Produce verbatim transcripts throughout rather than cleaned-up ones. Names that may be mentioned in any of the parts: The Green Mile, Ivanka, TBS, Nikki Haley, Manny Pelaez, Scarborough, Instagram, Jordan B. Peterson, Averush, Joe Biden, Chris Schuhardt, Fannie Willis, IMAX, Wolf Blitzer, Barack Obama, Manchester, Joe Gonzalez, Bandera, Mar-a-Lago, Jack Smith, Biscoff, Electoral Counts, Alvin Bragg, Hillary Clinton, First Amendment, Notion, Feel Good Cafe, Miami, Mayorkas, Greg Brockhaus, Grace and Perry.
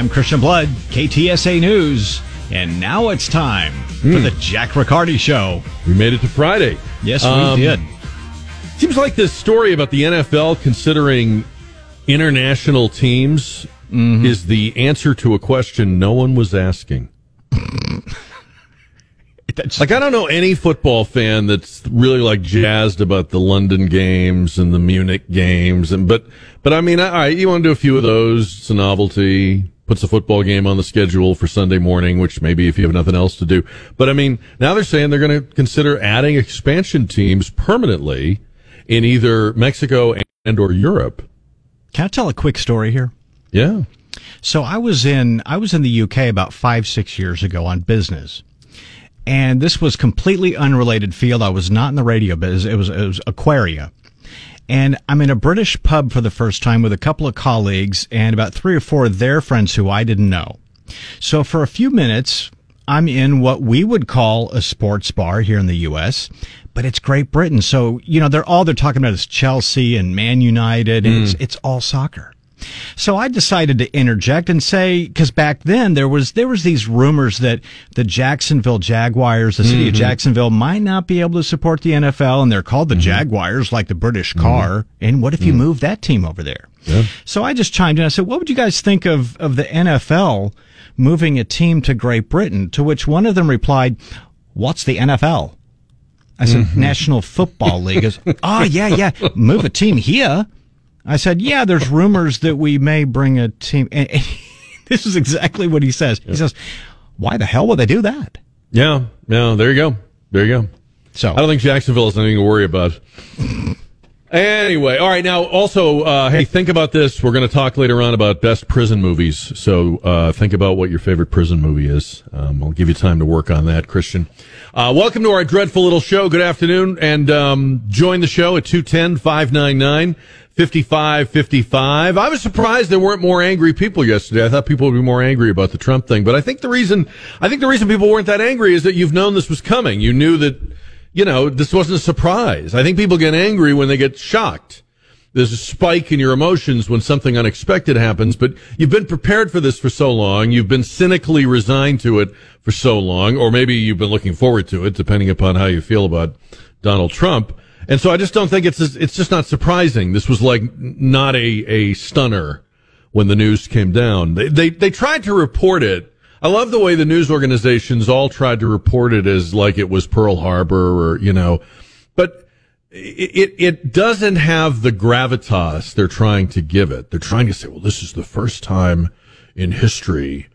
I'm Christian Blood, K T S A News, and now it's time mm. for the Jack Riccardi Show. We made it to Friday. Yes, um, we did. Seems like this story about the N F L considering international teams mm-hmm. is the answer to a question no one was asking. Like, I don't know any football fan that's really, like, jazzed about the London games and the Munich games. And But, but I mean, all right, you want to do a few of those. It's a novelty. Puts a football game on the schedule for Sunday morning, which maybe if you have nothing else to do. But, I mean, now they're saying they're going to consider adding expansion teams permanently in either Mexico and or Europe. Can I tell a quick story here? Yeah. So I was in I was in the U K about five, six years ago on business. And this was completely unrelated field. I was not in the radio biz. It was, it was Aquaria. And I'm in a British pub for the first time with a couple of colleagues and about three or four of their friends who I didn't know. So for a few minutes, I'm in what we would call a sports bar here in the U S, but it's Great Britain. So, you know, they're all they're talking about is Chelsea and Man United, and mm. it's, it's all soccer. So I decided to interject and say, because back then there was there was these rumors that the Jacksonville Jaguars, the city mm-hmm. of Jacksonville, might not be able to support the N F L, and they're called the mm-hmm. Jaguars, like the British car. Mm-hmm. And what if you mm-hmm. move that team over there? Yeah. So I just chimed in. I said, what would you guys think of, of the N F L moving a team to Great Britain? To which one of them replied, what's the N F L? I said, mm-hmm. National Football League. Is, oh, yeah, yeah, move a team here. I said, yeah, there's rumors that we may bring a team. And, and this is exactly what he says. He yeah. says, why the hell would they do that? Yeah. Yeah. There you go. There you go. So I don't think Jacksonville has anything to worry about. Anyway. All right. Now, also, uh, hey, think about this. We're going to talk later on about best prison movies. So uh, think about what your favorite prison movie is. Um, I'll give you time to work on that, Christian. Uh, welcome to our dreadful little show. Good afternoon. And um, join the show at two one zero, five nine nine. fifty-five fifty-five. I was surprised there weren't more angry people yesterday. I thought people would be more angry about the Trump thing, but I think the reason I think the reason people weren't that angry is that you've known this was coming. You knew that, you know, this wasn't a surprise. I think people get angry when they get shocked. There's a spike in your emotions when something unexpected happens, but you've been prepared for this for so long. You've been cynically resigned to it for so long, or maybe you've been looking forward to it, depending upon how you feel about Donald Trump. And so I just don't think it's, it's just not surprising. This was like not a, a stunner when the news came down. They, they, they tried to report it. I love the way the news organizations all tried to report it as like it was Pearl Harbor or, you know, but it, it doesn't have the gravitas they're trying to give it. They're trying to say, well, this is the first time in history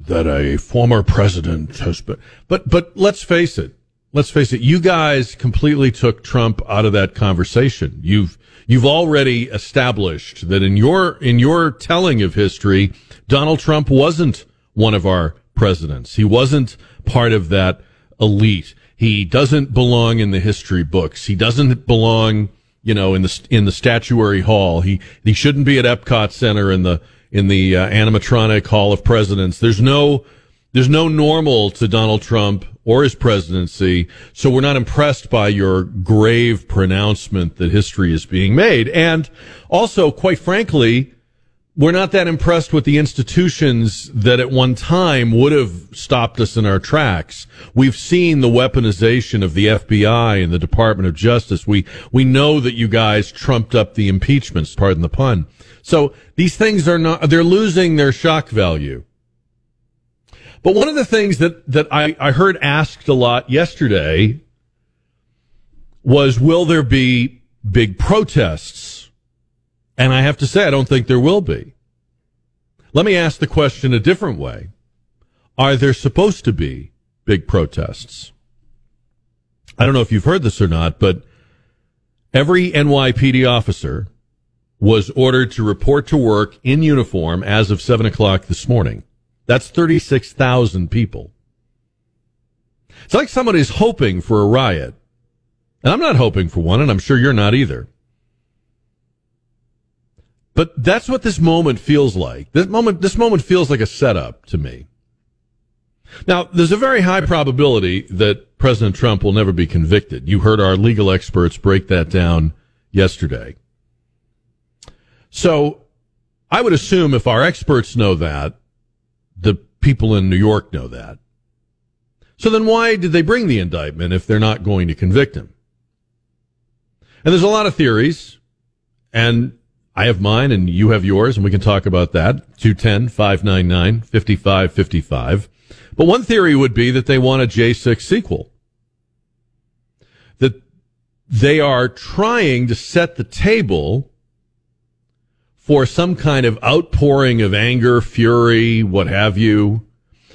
that a former president has been, but, but let's face it. Let's face it, you guys completely took Trump out of that conversation. You've, you've already established that in your, in your telling of history, Donald Trump wasn't one of our presidents. He wasn't part of that elite. He doesn't belong in the history books. He doesn't belong, you know, in the, in the statuary hall. He, he shouldn't be at Epcot Center in the, in the uh, animatronic hall of presidents. There's no, There's no normal to Donald Trump or his presidency, so we're not impressed by your grave pronouncement that history is being made. And also, quite frankly, we're not that impressed with the institutions that at one time would have stopped us in our tracks. We've seen the weaponization of the F B I and the Department of Justice. We, we know that you guys trumped up the impeachments, pardon the pun. So these things are not, they're losing their shock value. But one of the things that, that I, I heard asked a lot yesterday was, will there be big protests? And I have to say, I don't think there will be. Let me ask the question a different way. Are there supposed to be big protests? I don't know if you've heard this or not, but every N Y P D officer was ordered to report to work in uniform as of seven o'clock this morning. That's thirty-six thousand people. It's like somebody's hoping for a riot. And I'm not hoping for one, and I'm sure you're not either. But that's what this moment feels like. This moment, this moment feels like a setup to me. Now, there's a very high probability that President Trump will never be convicted. You heard our legal experts break that down yesterday. So I would assume if our experts know that, The people in New York know that. So then why did they bring the indictment if they're not going to convict him? And there's a lot of theories, and I have mine and you have yours, and we can talk about that. two one zero, five nine nine, five five five five. But one theory would be that they want a J six sequel. That they are trying to set the table for some kind of outpouring of anger, fury, what have you,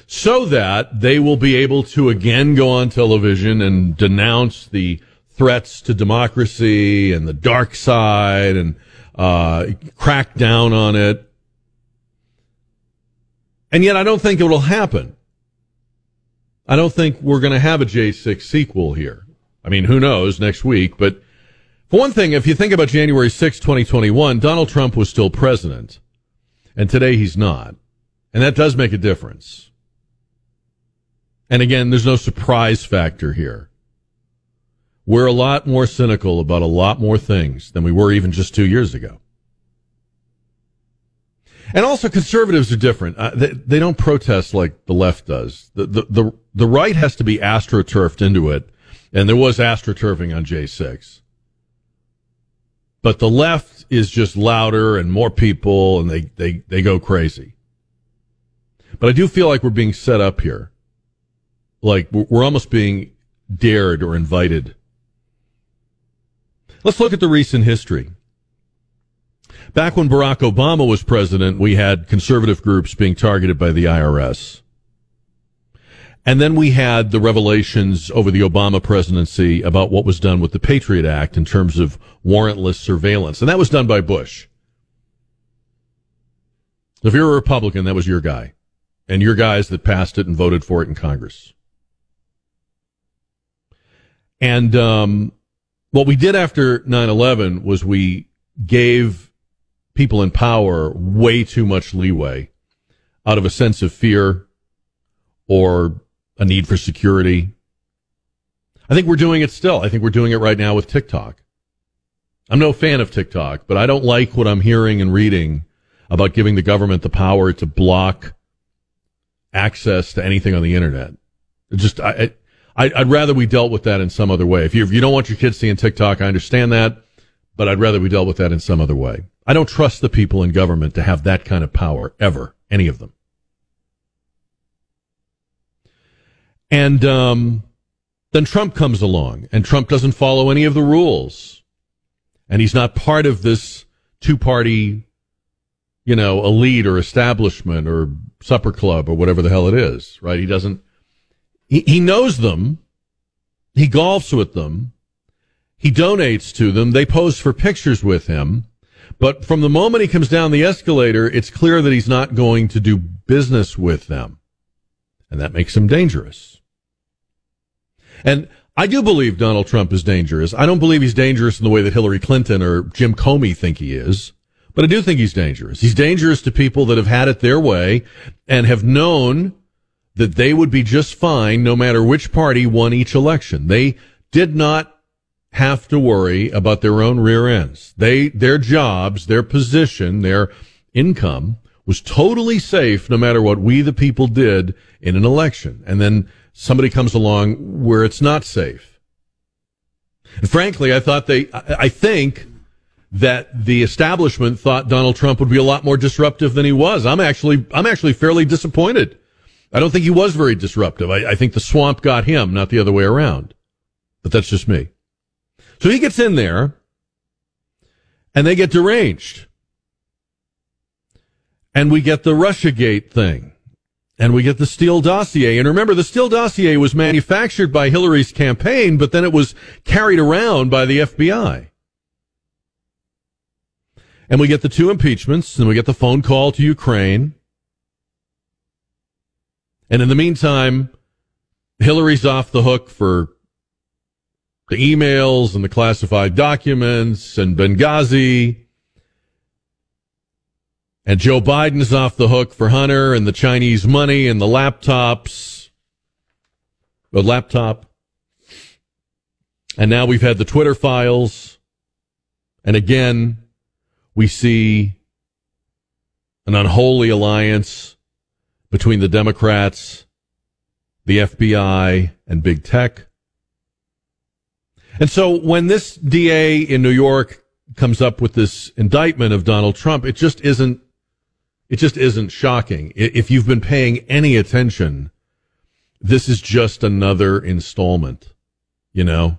so that they will be able to again go on television and denounce the threats to democracy and the dark side and uh crack down on it. And yet I don't think it will happen. I don't think we're going to have a J six sequel here. I mean, who knows next week? But for one thing, if you think about January sixth, twenty twenty-one, Donald Trump was still president, and today he's not. And that does make a difference. And again, there's no surprise factor here. We're a lot more cynical about a lot more things than we were even just two years ago. And also, conservatives are different. Uh, they, they don't protest like the left does. The, the, the, the right has to be astroturfed into it, and there was astroturfing on J six. But the left is just louder and more people, and they, they, they go crazy. But I do feel like we're being set up here. Like, we're almost being dared or invited. Let's look at the recent history. Back when Barack Obama was president, we had conservative groups being targeted by the I R S. And then we had the revelations over the Obama presidency about what was done with the Patriot Act in terms of warrantless surveillance. And that was done by Bush. If you're a Republican, that was your guy. And your guys that passed it and voted for it in Congress. And um, what we did after nine eleven was we gave people in power way too much leeway out of a sense of fear or a need for security. I think we're doing it still. I think we're doing it right now with TikTok. I'm no fan of TikTok, but I don't like what I'm hearing and reading about giving the government the power to block access to anything on the internet. It just, I... I I'd rather we dealt with that in some other way. If you, if you don't want your kids seeing TikTok, I understand that, but I'd rather we dealt with that in some other way. I don't trust the people in government to have that kind of power, ever, any of them. And um, then Trump comes along, and Trump doesn't follow any of the rules. And he's not part of this two-party, you know, elite or establishment or supper club or whatever the hell it is, right? He doesn't. He knows them, he golfs with them, he donates to them, they pose for pictures with him, but from the moment he comes down the escalator, it's clear that he's not going to do business with them, and that makes him dangerous. And I do believe Donald Trump is dangerous. I don't believe he's dangerous in the way that Hillary Clinton or Jim Comey think he is, but I do think he's dangerous. He's dangerous to people that have had it their way and have known that they would be just fine no matter which party won each election. They did not have to worry about their own rear ends. They, their jobs, their position, their income was totally safe no matter what we the people did in an election. And then somebody comes along where it's not safe. And frankly, I thought they, I think that the establishment thought Donald Trump would be a lot more disruptive than he was. I'm actually, I'm actually fairly disappointed. I don't think he was very disruptive. I, I think the swamp got him, not the other way around. But that's just me. So he gets in there, and they get deranged. And we get the Russiagate thing. And we get the Steele dossier. And remember, the Steele dossier was manufactured by Hillary's campaign, but then it was carried around by the F B I. And we get the two impeachments, and we get the phone call to Ukraine. And in the meantime, Hillary's off the hook for the emails and the classified documents and Benghazi. And Joe Biden's off the hook for Hunter and the Chinese money and the laptops. The laptop. And now we've had the Twitter files. And again, we see an unholy alliance between the Democrats, the F B I, and big tech. And so when this D A in New York comes up with this indictment of Donald Trump, it just isn't, it just isn't shocking. If you've been paying any attention, this is just another installment, you know?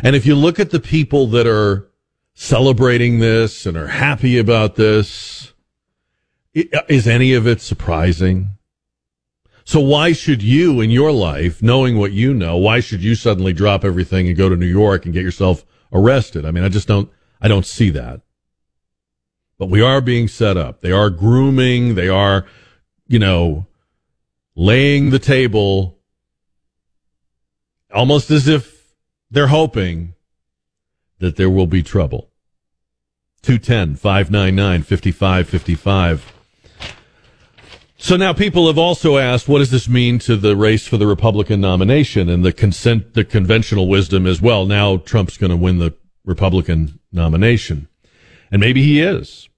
And if you look at the people that are celebrating this and are happy about this, is any of it surprising? So why should you, in your life, knowing what you know, why should you suddenly drop everything and go to New York and get yourself arrested? I mean, I just don't, I don't see that. But we are being set up. They are grooming. They are, you know, laying the table almost as if they're hoping that there will be trouble. two ten, five ninety-nine, fifty-five fifty-five. So now people have also asked, what does this mean to the race for the Republican nomination? And the consent, the conventional wisdom is, well, now Trump's going to win the Republican nomination. And maybe he is.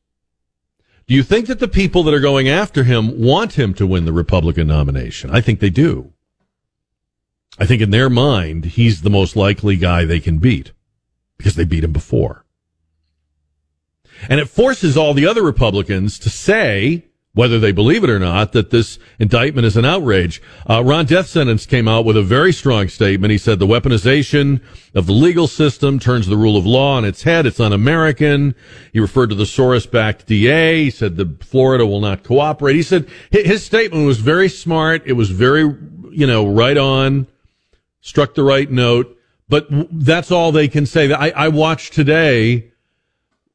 Do you think that the people that are going after him want him to win the Republican nomination? I think they do. I think in their mind, he's the most likely guy they can beat because they beat him before. And it forces all the other Republicans to say, whether they believe it or not, that this indictment is an outrage. Uh, Ron DeSantis came out with a very strong statement. He said the weaponization of the legal system turns the rule of law on its head. It's un-American. He referred to the Soros-backed D A. He said the Florida will not cooperate. He said his statement was very smart. It was very, you know, right on, struck the right note. But that's all they can say. I, I watched today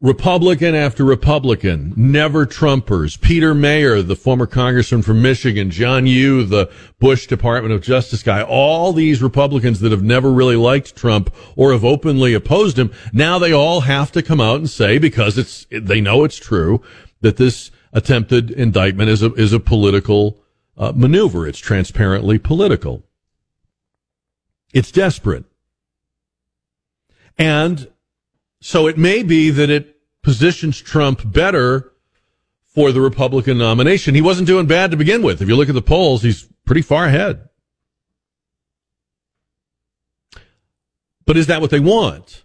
Republican after Republican, never Trumpers. Peter Mayer, the former congressman from Michigan, John Yoo, the Bush Department of Justice guy, all these Republicans that have never really liked Trump or have openly opposed him, now they all have to come out and say, because it's they know it's true, that this attempted indictment is a is a political uh, maneuver. It's transparently political. It's desperate. And so it may be that it positions Trump better for the Republican nomination. He wasn't doing bad to begin with. If you look at the polls, he's pretty far ahead. But is that what they want?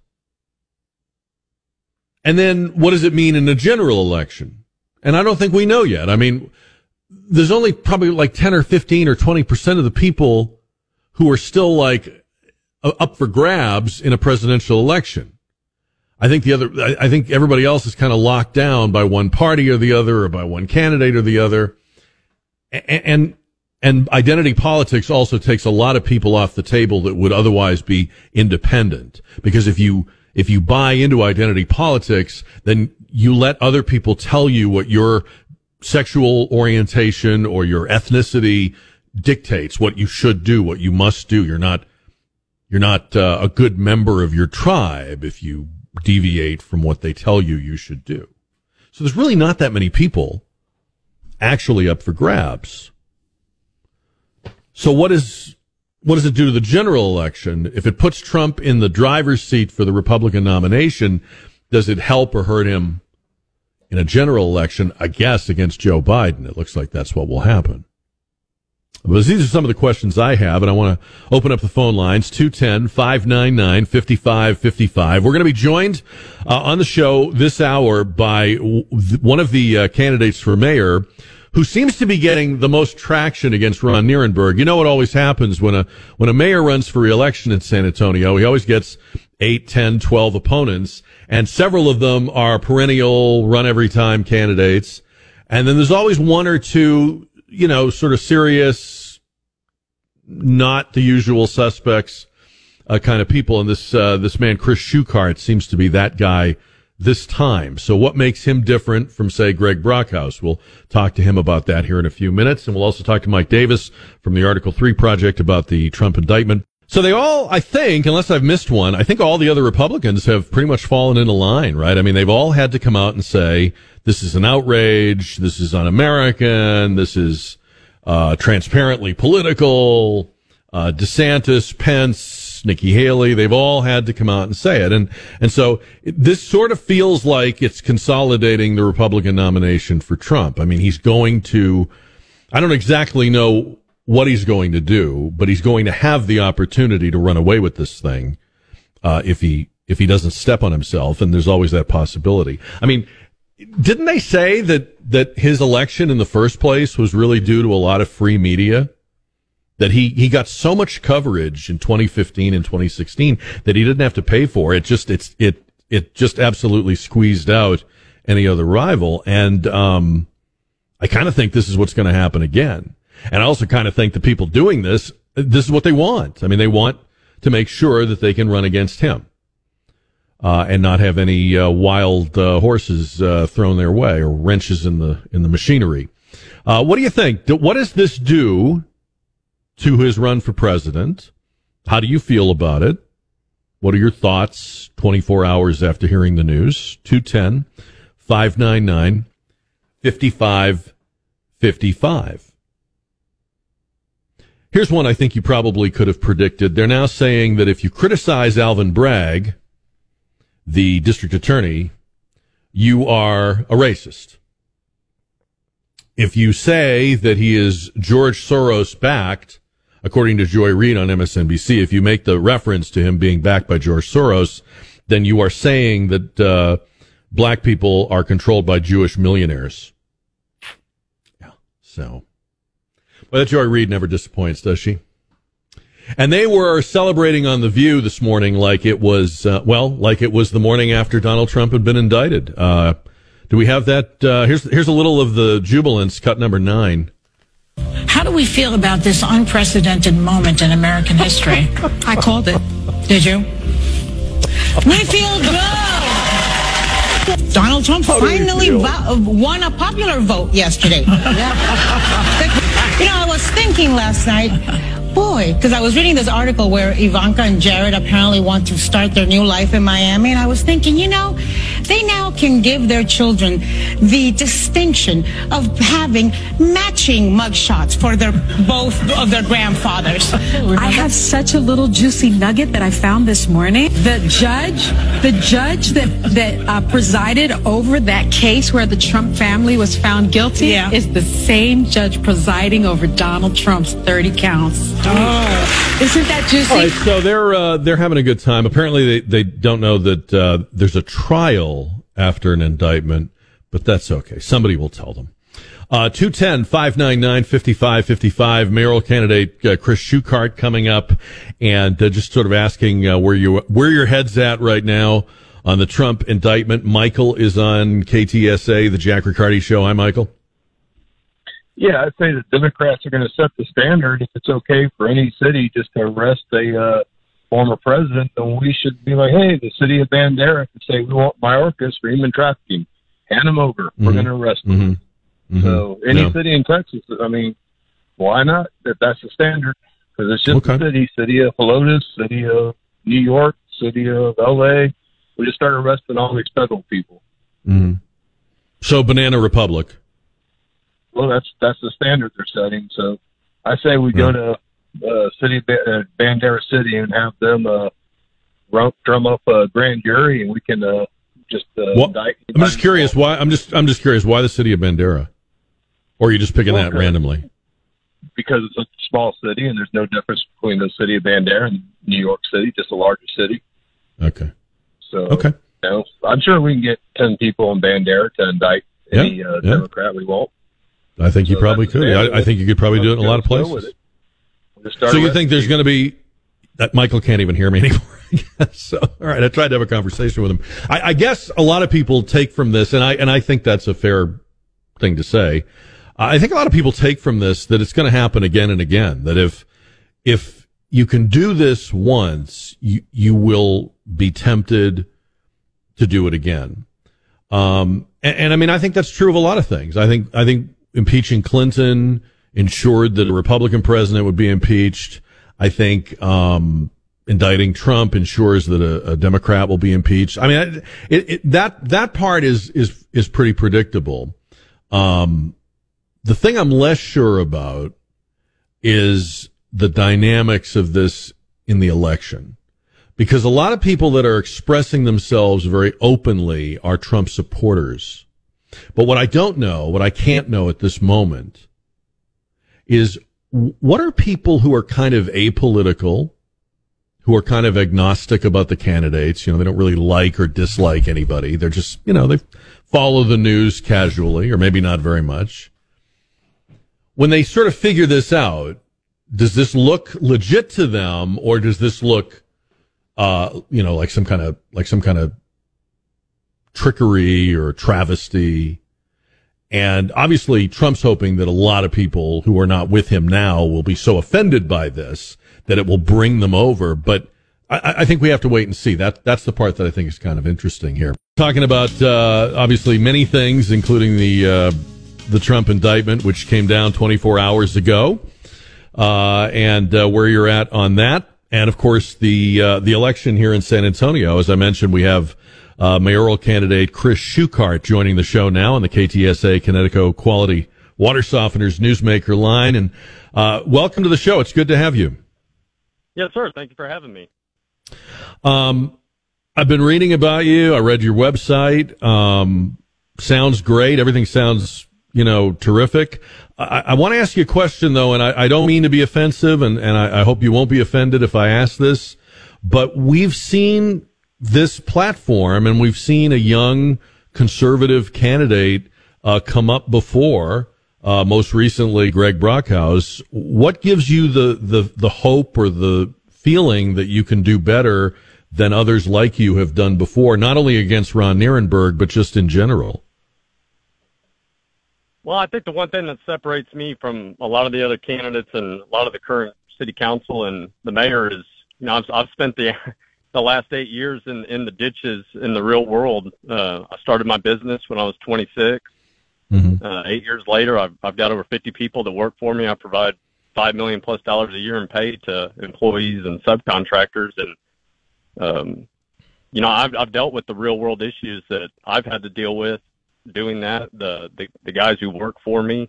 And then what does it mean in a general election? And I don't think we know yet. I mean, there's only probably like ten or fifteen or twenty percent of the people who are still like up for grabs in a presidential election. I think the other, I think everybody else is kind of locked down by one party or the other, or by one candidate or the other. And, and identity politics also takes a lot of people off the table that would otherwise be independent. Because if you, if you buy into identity politics, then you let other people tell you what your sexual orientation or your ethnicity dictates, what you should do, what you must do. You're not, you're not uh, a good member of your tribe if you deviate from what they tell you you should do. So there's really not that many people actually up for grabs. So what is, what does it do to the general election? If it puts Trump in the driver's seat for the Republican nomination, does it help or hurt him in a general election? I guess against Joe Biden, it looks like that's what will happen. But these are some of the questions I have, and I want to open up the phone lines, two ten, five ninety-nine, fifty-five fifty-five. We're going to be joined uh, on the show this hour by w- one of the uh, candidates for mayor who seems to be getting the most traction against Ron Nirenberg. You know what always happens when a when a mayor runs for re-election in San Antonio, he always gets eight, ten, twelve opponents, and several of them are perennial run-every-time candidates. And then there's always one or two, you know, sort of serious, not the usual suspects uh, kind of people. And this uh, this man, Chris Schuhardt, seems to be that guy this time. So what makes him different from, say, Greg Brockhaus? We'll talk to him about that here in a few minutes. And we'll also talk to Mike Davis from the Article three Project about the Trump indictment. So they all, I think, unless I've missed one, I think all the other Republicans have pretty much fallen into line, right? I mean, they've all had to come out and say, this is an outrage, this is un-American, this is uh transparently political, uh DeSantis, Pence, Nikki Haley, they've all had to come out and say it. And and so this sort of feels like it's consolidating the Republican nomination for Trump. I mean, he's going to I don't exactly know what he's going to do, but he's going to have the opportunity to run away with this thing uh, if he if he doesn't step on himself. And there's always that possibility. I mean, didn't they say that that his election in the first place was really due to a lot of free media? That he, he got so much coverage in twenty fifteen and twenty sixteen that he didn't have to pay for it. Just it's it it just absolutely squeezed out any other rival. And um, I kind of think this is what's going to happen again. And I also kind of think the people doing this, this is what they want. I mean, they want to make sure that they can run against him uh, and not have any uh, wild uh, horses uh, thrown their way or wrenches in the in the machinery. Uh, what do you think? What does this do to his run for president? How do you feel about it? What are your thoughts twenty-four hours after hearing the news? two one zero, five nine nine, five five five five. Here's one I think you probably could have predicted. They're now saying that if you criticize Alvin Bragg, the district attorney, you are a racist. If you say that he is George Soros-backed, according to Joy Reid on M S N B C, if you make the reference to him being backed by George Soros, then you are saying that uh, black people are controlled by Jewish millionaires. Yeah, so. But Joy Reid never disappoints, does she? And they were celebrating on The View this morning like it was, uh, well, like it was the morning after Donald Trump had been indicted. Uh, do we have that? Uh, here's, here's a little of the jubilance, cut number nine. How do we feel about this unprecedented moment in American history? I called it. Did you? We feel good. Donald Trump How finally vo- won a popular vote yesterday. You know, I was thinking last night, boy, because I was reading this article where Ivanka and Jared apparently want to start their new life in Miami, and I was thinking, you know, they now can give their children the distinction of having matching mugshots for their both of their grandfathers. I have such a little juicy nugget that I found this morning. The judge, the judge that that uh, presided over that case where the Trump family was found guilty, yeah, is the same judge presiding over Donald Trump's thirty counts. Oh. Isn't that juicy? All right, so they're uh, they're having a good time. Apparently, they, they don't know that uh, there's a trial after an indictment, but that's okay. Somebody will tell them. Uh, two one zero, five nine nine, five five five five. Mayoral candidate uh, Chris Schuhardt coming up, and uh, just sort of asking uh, where you where your head's at right now on the Trump indictment. Michael is on K T S A, the Jack Riccardi Show. Hi, Michael. Yeah, I'd say the Democrats are going to set the standard. If it's okay for any city just to arrest a uh, former president, then we should be like, hey, the city of Bandera can say we want Mayorkas for human trafficking. Hand them over. Mm-hmm. We're going to arrest them. Mm-hmm. Mm-hmm. So any yeah. city in Texas, I mean, why not? That That's the standard, because it's just okay. the city, city of Helotes, city of New York, city of L A. We just start arresting all these federal people. Mm-hmm. So Banana Republic. Well, that's that's the standard they're setting. So I say we go to uh, city uh, Bandera City and have them uh, drum up a grand jury, and we can uh, just. Uh, well, indict I'm just curious why I'm just I'm just curious why the city of Bandera, or are you just picking well, that randomly? Because it's a small city, and there's no difference between the city of Bandera and New York City, just a larger city. Okay. So okay, you know, I'm sure we can get ten people in Bandera to indict any yeah, uh, yeah. Democrat we want. I think so you probably could. I, I think you could probably do it in a lot of places. So you think there's going to be that? Michael can't even hear me anymore. I guess. So all right, I tried to have a conversation with him. I, I guess a lot of people take from this, and I and I think that's a fair thing to say. I think a lot of people take from this that it's going to happen again and again. That if if you can do this once, you you will be tempted to do it again. Um, and, and I mean, I think that's true of a lot of things. I think I think. Impeaching Clinton ensured that a Republican president would be impeached. I think um, indicting Trump ensures that a, a Democrat will be impeached. I mean, it, it, that that part is is is pretty predictable. Um, the thing I'm less sure about is the dynamics of this in the election, because a lot of people that are expressing themselves very openly are Trump supporters. But what I don't know, what I can't know at this moment, is what are people who are kind of apolitical, who are kind of agnostic about the candidates? You know, they don't really like or dislike anybody. They're just, you know, they follow the news casually or maybe not very much. When they sort of figure this out, does this look legit to them, or does this look, uh, you know, like some kind of, like some kind of trickery or travesty? And obviously Trump's hoping that a lot of people who are not with him now will be so offended by this that it will bring them over. But I, I think we have to wait and see. That, that's the part that I think is kind of interesting here. Talking about, uh, obviously many things, including the, uh, the Trump indictment, which came down twenty-four hours ago, uh, and, uh, where you're at on that. And of course, the, uh, the election here in San Antonio. As I mentioned, we have, Uh, mayoral candidate Chris Schuhardt joining the show now on the K T S A Connecticut Quality Water Softeners Newsmaker line. And uh, welcome to the show. It's good to have you. Yes, sir. Thank you for having me. Um, I've been reading about you. I read your website. Um, sounds great. Everything sounds, you know, terrific. I, I want to ask you a question, though, and I, I don't mean to be offensive, and, and I, I hope you won't be offended if I ask this, but we've seen this platform, and we've seen a young conservative candidate uh, come up before, uh, most recently Greg Brockhaus. What gives you the, the, the hope or the feeling that you can do better than others like you have done before, not only against Ron Nirenberg, but just in general? Well, I think the one thing that separates me from a lot of the other candidates and a lot of the current city council and the mayor is, you know, I've, I've spent the... the last eight years in, in the ditches in the real world. Uh, I started my business when I was twenty-six. Mm-hmm. Uh, eight years later, I've, I've got over fifty people that work for me. I provide five million dollars plus dollars a year in pay to employees and subcontractors. And, um, you know, I've, I've dealt with the real world issues that I've had to deal with doing that. The, the, the guys who work for me,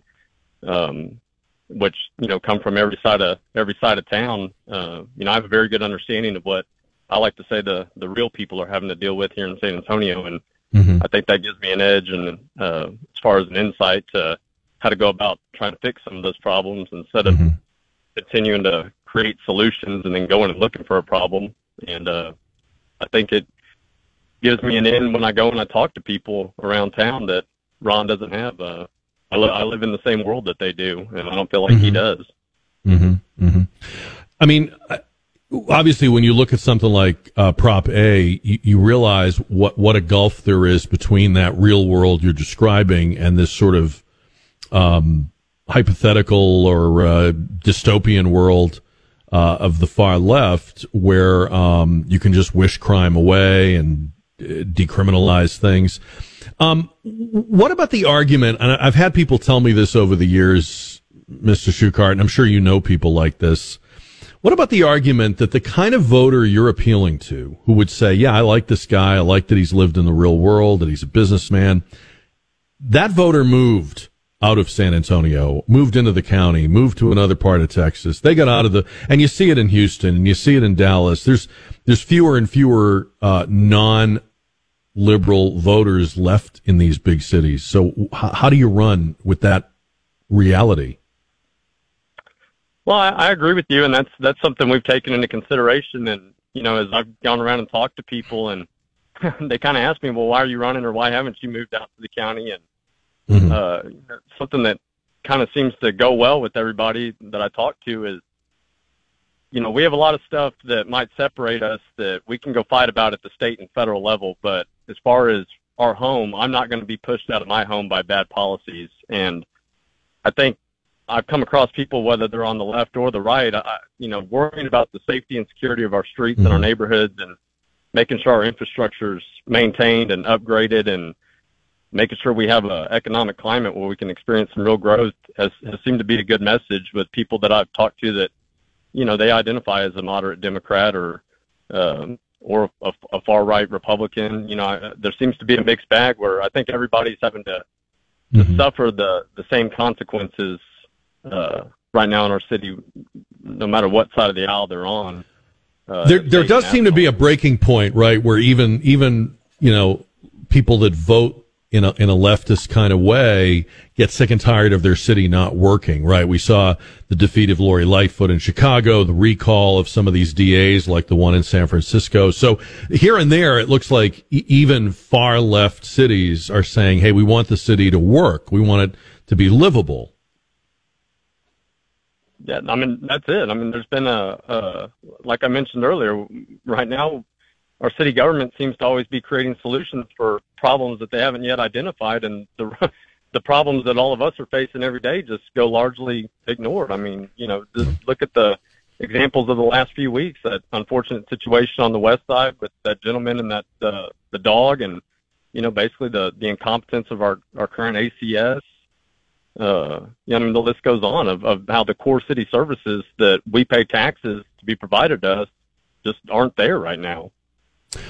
um, which, you know, come from every side of every side of town. Uh, you know, I have a very good understanding of what, I like to say the, the real people are having to deal with here in San Antonio. And mm-hmm. I think that gives me an edge and uh, as far as an insight to how to go about trying to fix some of those problems instead of mm-hmm. continuing to create solutions and then going and looking for a problem. And uh, I think it gives me an in when I go and I talk to people around town that Ron doesn't have. Uh, I, li- I live in the same world that they do, and I don't feel like mm-hmm. he does. Mm-hmm. Mm-hmm. I mean... I- Obviously, when you look at something like uh, Prop A, you, you realize what, what a gulf there is between that real world you're describing and this sort of um, hypothetical or uh, dystopian world uh, of the far left, where um, you can just wish crime away and uh, decriminalize things. Um, what about the argument? And I've had people tell me this over the years, Mister Schuhardt, and I'm sure you know people like this. What about the argument that the kind of voter you're appealing to, who would say, yeah, I like this guy, I like that he's lived in the real world, that he's a businessman, that voter moved out of San Antonio, moved into the county, moved to another part of Texas. They got out of the, and you see it in Houston, and you see it in Dallas. There's there's fewer and fewer uh non-liberal voters left in these big cities. So how, how do you run with that reality? Well, I, I agree with you, and that's that's something we've taken into consideration. And, you know, as I've gone around and talked to people, and they kind of ask me, well, why are you running, or why haven't you moved out to the county? And mm-hmm. uh, something that kind of seems to go well with everybody that I talk to is, you know, we have a lot of stuff that might separate us that we can go fight about at the state and federal level. But as far as our home, I'm not going to be pushed out of my home by bad policies. And I think I've come across people, whether they're on the left or the right, I, you know, worrying about the safety and security of our streets mm-hmm. and our neighborhoods and making sure our infrastructure is maintained and upgraded and making sure we have an economic climate where we can experience some real growth has, has seemed to be a good message with people that I've talked to that, you know, they identify as a moderate Democrat or um, or a, a far-right Republican. You know, I, there seems to be a mixed bag where I think everybody's having to, mm-hmm. to suffer the, the same consequences Uh, right now in our city, no matter what side of the aisle they're on. Uh, there there does seem to be a breaking point, right, where even, even you know, people that vote in a in a leftist kind of way get sick and tired of their city not working, right? We saw the defeat of Lori Lightfoot in Chicago, the recall of some of these D As like the one in San Francisco. So here and there, it looks like even far left cities are saying, hey, we want the city to work. We want it to be livable. Yeah, I mean, that's it. I mean, there's been a, a like I mentioned earlier, right now, our city government seems to always be creating solutions for problems that they haven't yet identified, and the the problems that all of us are facing every day just go largely ignored. I mean, you know, just look at the examples of the last few weeks, that unfortunate situation on the west side with that gentleman and that uh, the dog, and, you know, basically the, the incompetence of our, our current A C S. Uh, you know, I mean, the list goes on of, of how the core city services that we pay taxes to be provided to us just aren't there right now.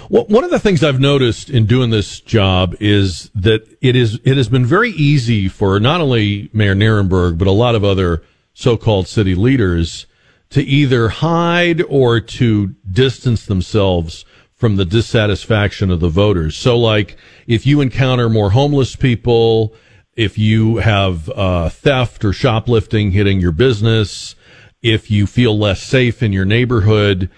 Well, one of the things I've noticed in doing this job is that it is it has been very easy for not only Mayor Nirenberg, but a lot of other so-called city leaders to either hide or to distance themselves from the dissatisfaction of the voters. So, like, if you encounter more homeless people, if you have uh, theft or shoplifting hitting your business, if you feel less safe in your neighborhood,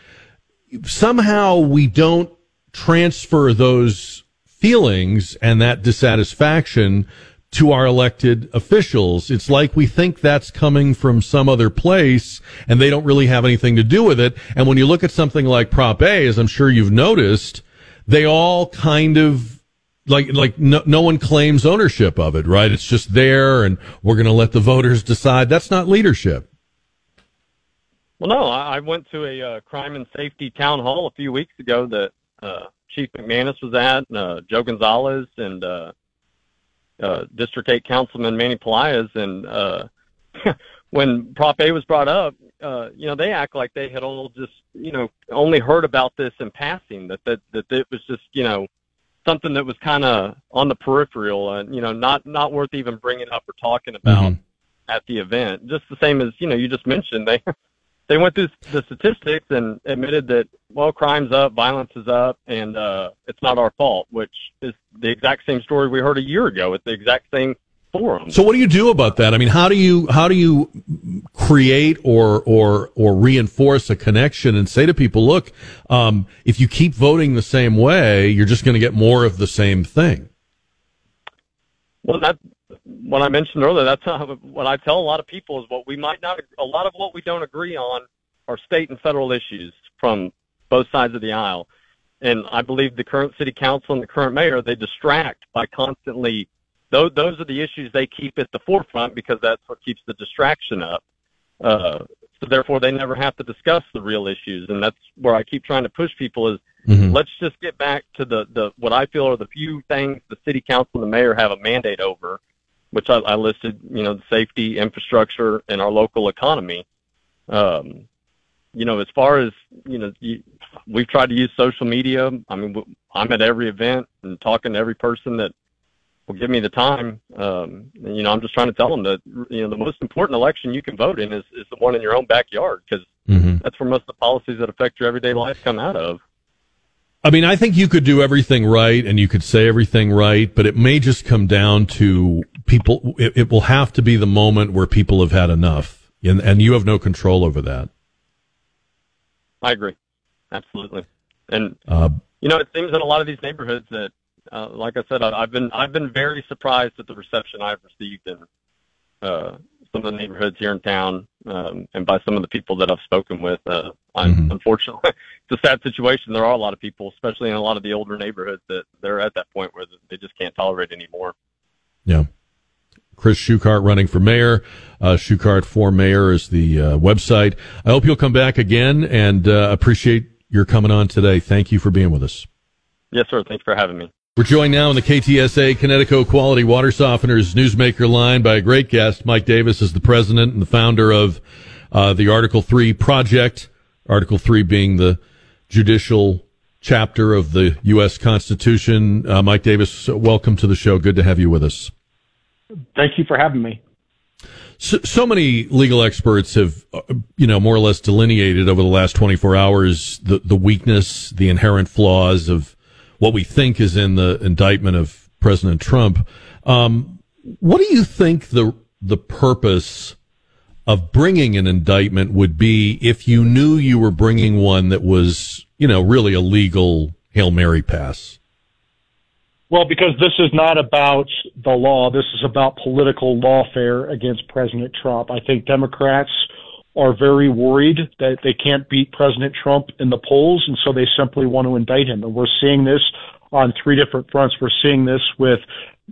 somehow we don't transfer those feelings and that dissatisfaction to our elected officials. It's like we think that's coming from some other place and they don't really have anything to do with it. And when you look at something like Prop A, as I'm sure you've noticed, they all kind of like, like no, no one claims ownership of it, right? It's just there and we're going to let the voters decide. That's not leadership. Well, no, I went to a uh, crime and safety town hall a few weeks ago that uh, Chief McManus was at, and, uh, Joe Gonzalez, and uh, uh, District eight Councilman Manny Pelaez. And uh, when Prop A was brought up, uh, you know, they act like they had all just, you know, only heard about this in passing, that that, that it was just, you know, something that was kind of on the peripheral and, you know, not, not worth even bringing up or talking about mm-hmm. at the event. Just the same as, you know, you just mentioned, they... They went through the statistics and admitted that, well, crime's up, violence is up, and uh, it's not our fault, which is the exact same story we heard a year ago at the exact same forum. So what do you do about that? I mean, how do you how do you create or or or reinforce a connection and say to people, look, um, if you keep voting the same way, you're just going to get more of the same thing? Well, that. What I mentioned earlier, that's how, what I tell a lot of people is what we might not, a lot of what we don't agree on are state and federal issues from both sides of the aisle. And I believe the current city council and the current mayor, they distract by constantly, those, those are the issues they keep at the forefront because that's what keeps the distraction up. Uh, so therefore they never have to discuss the real issues. And that's where I keep trying to push people is mm-hmm. let's just get back to the, the, what I feel are the few things the city council and the mayor have a mandate over, which I, I listed, you know, the safety, infrastructure, and our local economy. Um, you know, as far as, you know, you, we've tried to use social media. I mean, I'm at every event and talking to every person that will give me the time. Um, and, you know, I'm just trying to tell them that, you know, the most important election you can vote in is, is the one in your own backyard, because mm-hmm. that's where most of the policies that affect your everyday life come out of. I mean, I think you could do everything right and you could say everything right, but it may just come down to people. It, it will have to be the moment where people have had enough, and, and you have no control over that. I agree. Absolutely. And, uh, you know, it seems in a lot of these neighborhoods that, uh, like I said, I, I've been I've been very surprised at the reception I've received in uh, some of the neighborhoods here in town um, and by some of the people that I've spoken with. Uh, I'm, mm-hmm. Unfortunately, it's a sad situation. There are a lot of people, especially in a lot of the older neighborhoods, that they're at that point where they just can't tolerate anymore. Yeah. Chris Schuhardt running for mayor. Uh, Schuhardt for mayor is the uh, website. I hope you'll come back again, and uh, appreciate your coming on today. Thank you for being with us. Yes, sir. Thanks for having me. We're joined now in the K T S A Connecticut Quality Water Softeners Newsmaker line by a great guest. Mike Davis is the president and the founder of uh, the Article three Project. Article three being the judicial chapter of the U S Constitution. Uh, Mike Davis, welcome to the show. Good to have you with us. Thank you for having me. So, so many legal experts have, you know, more or less delineated over the last twenty-four hours the, the weakness, the inherent flaws of what we think is in the indictment of President Trump. Um, what do you think the the purpose of bringing an indictment would be if you knew you were bringing one that was, you know, really a legal Hail Mary pass? Well, because this is not about the law. This is about political lawfare against President Trump. I think Democrats are very worried that they can't beat President Trump in the polls, and so they simply want to indict him. And we're seeing this on three different fronts. We're seeing this with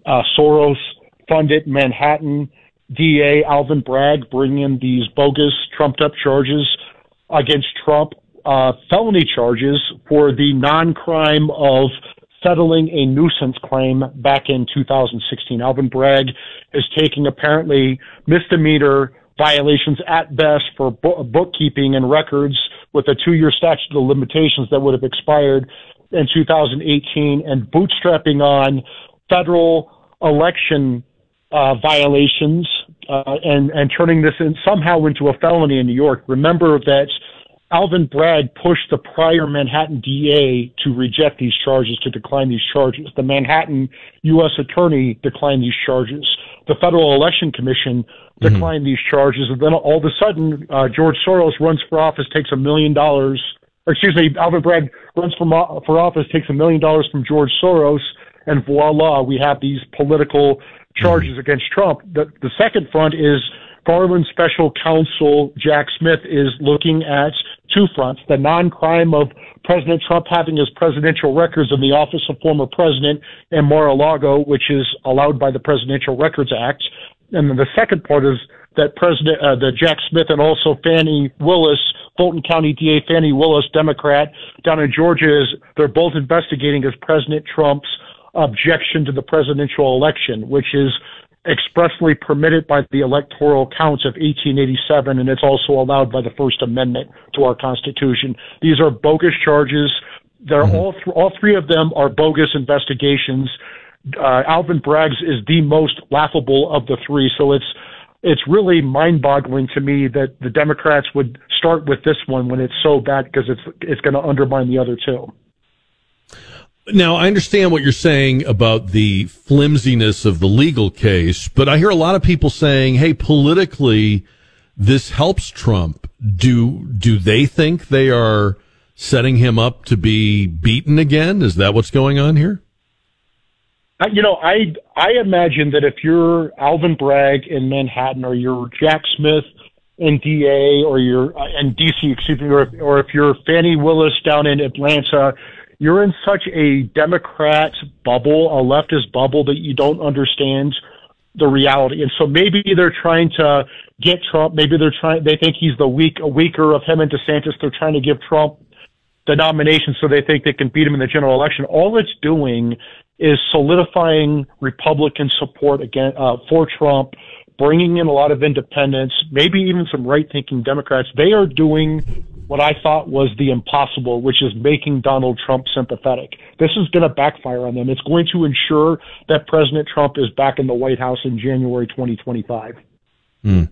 uh, Soros-funded Manhattan D A Alvin Bragg bringing in these bogus, trumped-up charges against Trump, uh, felony charges for the non-crime of settling a nuisance claim back in two thousand sixteen. Alvin Bragg is taking apparently misdemeanor violations at best for bookkeeping and records with a two-year statute of limitations that would have expired in two thousand eighteen, and bootstrapping on federal election uh, violations uh, and, and turning this in somehow into a felony in New York. Remember that Alvin Bragg pushed the prior Manhattan D A to reject these charges, to decline these charges. The Manhattan U S attorney declined these charges. The Federal Election Commission declined mm-hmm. these charges. And then all of a sudden, uh, George Soros runs for office, takes a million dollars. Or excuse me, Alvin Bragg runs for, for office, takes a million dollars from George Soros, and voila, we have these political charges mm-hmm. against Trump. The, the second front is Garland special counsel Jack Smith is looking at two fronts: the non-crime of President Trump having his presidential records in the office of former president and Mar-a-Lago, which is allowed by the Presidential Records Act. And then the second part is that President, uh, the Jack Smith and also Fannie Willis, Fulton County D A Fannie Willis, Democrat down in Georgia, is they're both investigating as President Trump's objection to the presidential election, which is expressly permitted by the Electoral Counts of eighteen eighty-seven, and it's also allowed by the First Amendment to our Constitution. These are bogus charges. They're mm-hmm. all th- all three of them are bogus investigations. Uh, Alvin Bragg's is the most laughable of the three, so it's it's really mind-boggling to me that the Democrats would start with this one when it's so bad, because it's it's going to undermine the other two. Now, I understand what you're saying about the flimsiness of the legal case, but I hear a lot of people saying, hey, politically, this helps Trump. Do do they think they are setting him up to be beaten again? Is that what's going on here? You know, I, I imagine that if you're Alvin Bragg in Manhattan, or you're Jack Smith in D A, or you're in D C, excuse me, or, or if you're Fannie Willis down in Atlanta, you're in such a Democrat bubble, a leftist bubble, that you don't understand the reality. And so maybe they're trying to get Trump. Maybe they're trying, they think he's the weak, weaker of him and DeSantis. They're trying to give Trump the nomination so they think they can beat him in the general election. All it's doing is solidifying Republican support again, uh, for Trump, bringing in a lot of independents, maybe even some right-thinking Democrats. They are doing what I thought was the impossible, which is making Donald Trump sympathetic. This is going to backfire on them. It's going to ensure that President Trump is back in the White House in January twenty twenty-five. Mm.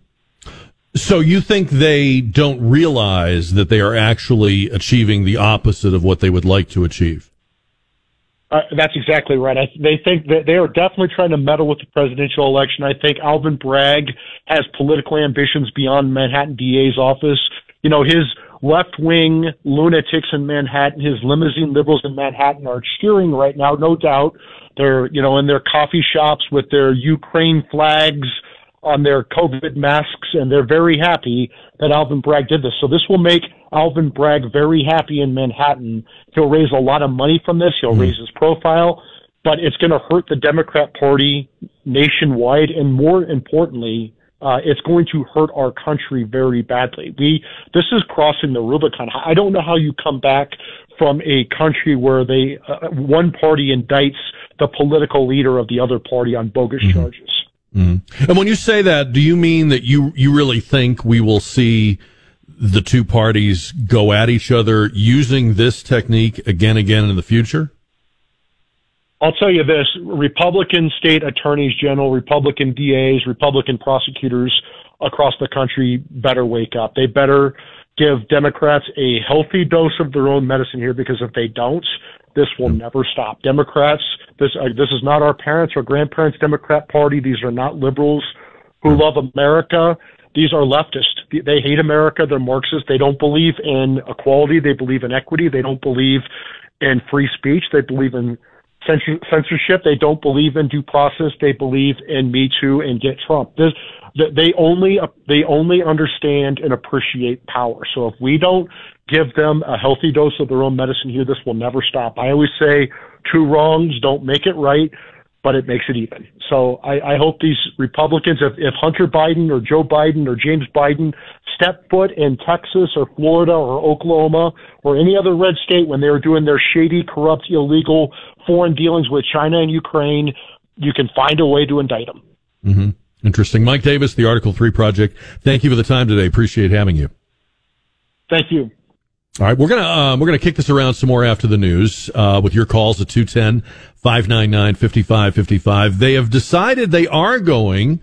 So you think they don't realize that they are actually achieving the opposite of what they would like to achieve? Uh, that's exactly right. I, they think that they are definitely trying to meddle with the presidential election. I think Alvin Bragg has political ambitions beyond Manhattan D A's office. You know, his left-wing lunatics in Manhattan, his limousine liberals in Manhattan are cheering right now, no doubt. They're, you know, in their coffee shops with their Ukraine flags on their COVID masks, and they're very happy that Alvin Bragg did this. So this will make Alvin Bragg very happy in Manhattan. He'll raise a lot of money from this. He'll mm-hmm. raise his profile, but it's going to hurt the Democrat Party nationwide, and more importantly, Uh, it's going to hurt our country very badly. We, this is crossing the Rubicon. I don't know how you come back from a country where they, uh, one party indicts the political leader of the other party on bogus mm-hmm. charges. Mm-hmm. And when you say that, do you mean that you, you really think we will see the two parties go at each other using this technique again, again in the future? I'll tell you this, Republican state attorneys general, Republican D As, Republican prosecutors across the country better wake up. They better give Democrats a healthy dose of their own medicine here, because if they don't, This will never stop. Democrats, this uh, this is not our parents' or grandparents' Democrat Party. These are not liberals who love America. These are leftists. They hate America. They're Marxists. They don't believe in equality. They believe in equity. They don't believe in free speech. They believe in censorship. They don't believe in due process. They believe in Me Too and Get Trump. This, they only they only understand and appreciate power. So if we don't give them a healthy dose of their own medicine here, this will never stop. I always say two wrongs don't make it right, but it makes it even. So I, I hope these Republicans, if, if Hunter Biden or Joe Biden or James Biden step foot in Texas or Florida or Oklahoma or any other red state when they were doing their shady, corrupt, illegal foreign dealings with China and Ukraine, you can find a way to indict them. Mm-hmm. Interesting. Mike Davis, the Article three Project, thank you for the time today. Appreciate having you. Thank you. All right, we're gonna um, we're gonna kick this around some more after the news uh, with your calls at two one zero, five nine nine, five five five five. They have decided they are going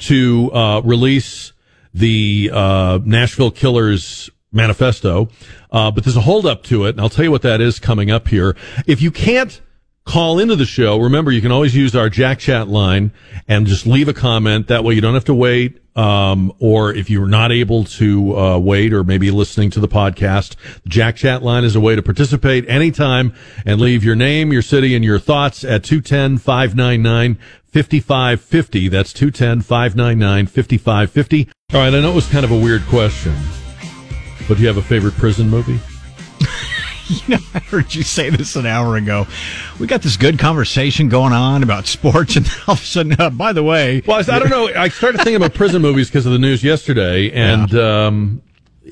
to uh, release the uh, Nashville Killers manifesto, uh, but there's a holdup to it, and I'll tell you what that is coming up here. If you can't call into the show, remember you can always use our Jack Chat line and just leave a comment. That way you don't have to wait. Um, or if you're not able to uh, wait, or maybe listening to the podcast, the Jack Chat line is a way to participate anytime and leave your name, your city, and your thoughts at two one zero, five nine nine, five five five zero. That's two one zero, five nine nine, five five five zero. All right, I know it was kind of a weird question, but do you have a favorite prison movie? You know, I heard you say this an hour ago. We got this good conversation going on about sports, and all of a sudden, uh, by the way... Well, I, I don't know. I started thinking about prison movies because of the news yesterday, and yeah. um,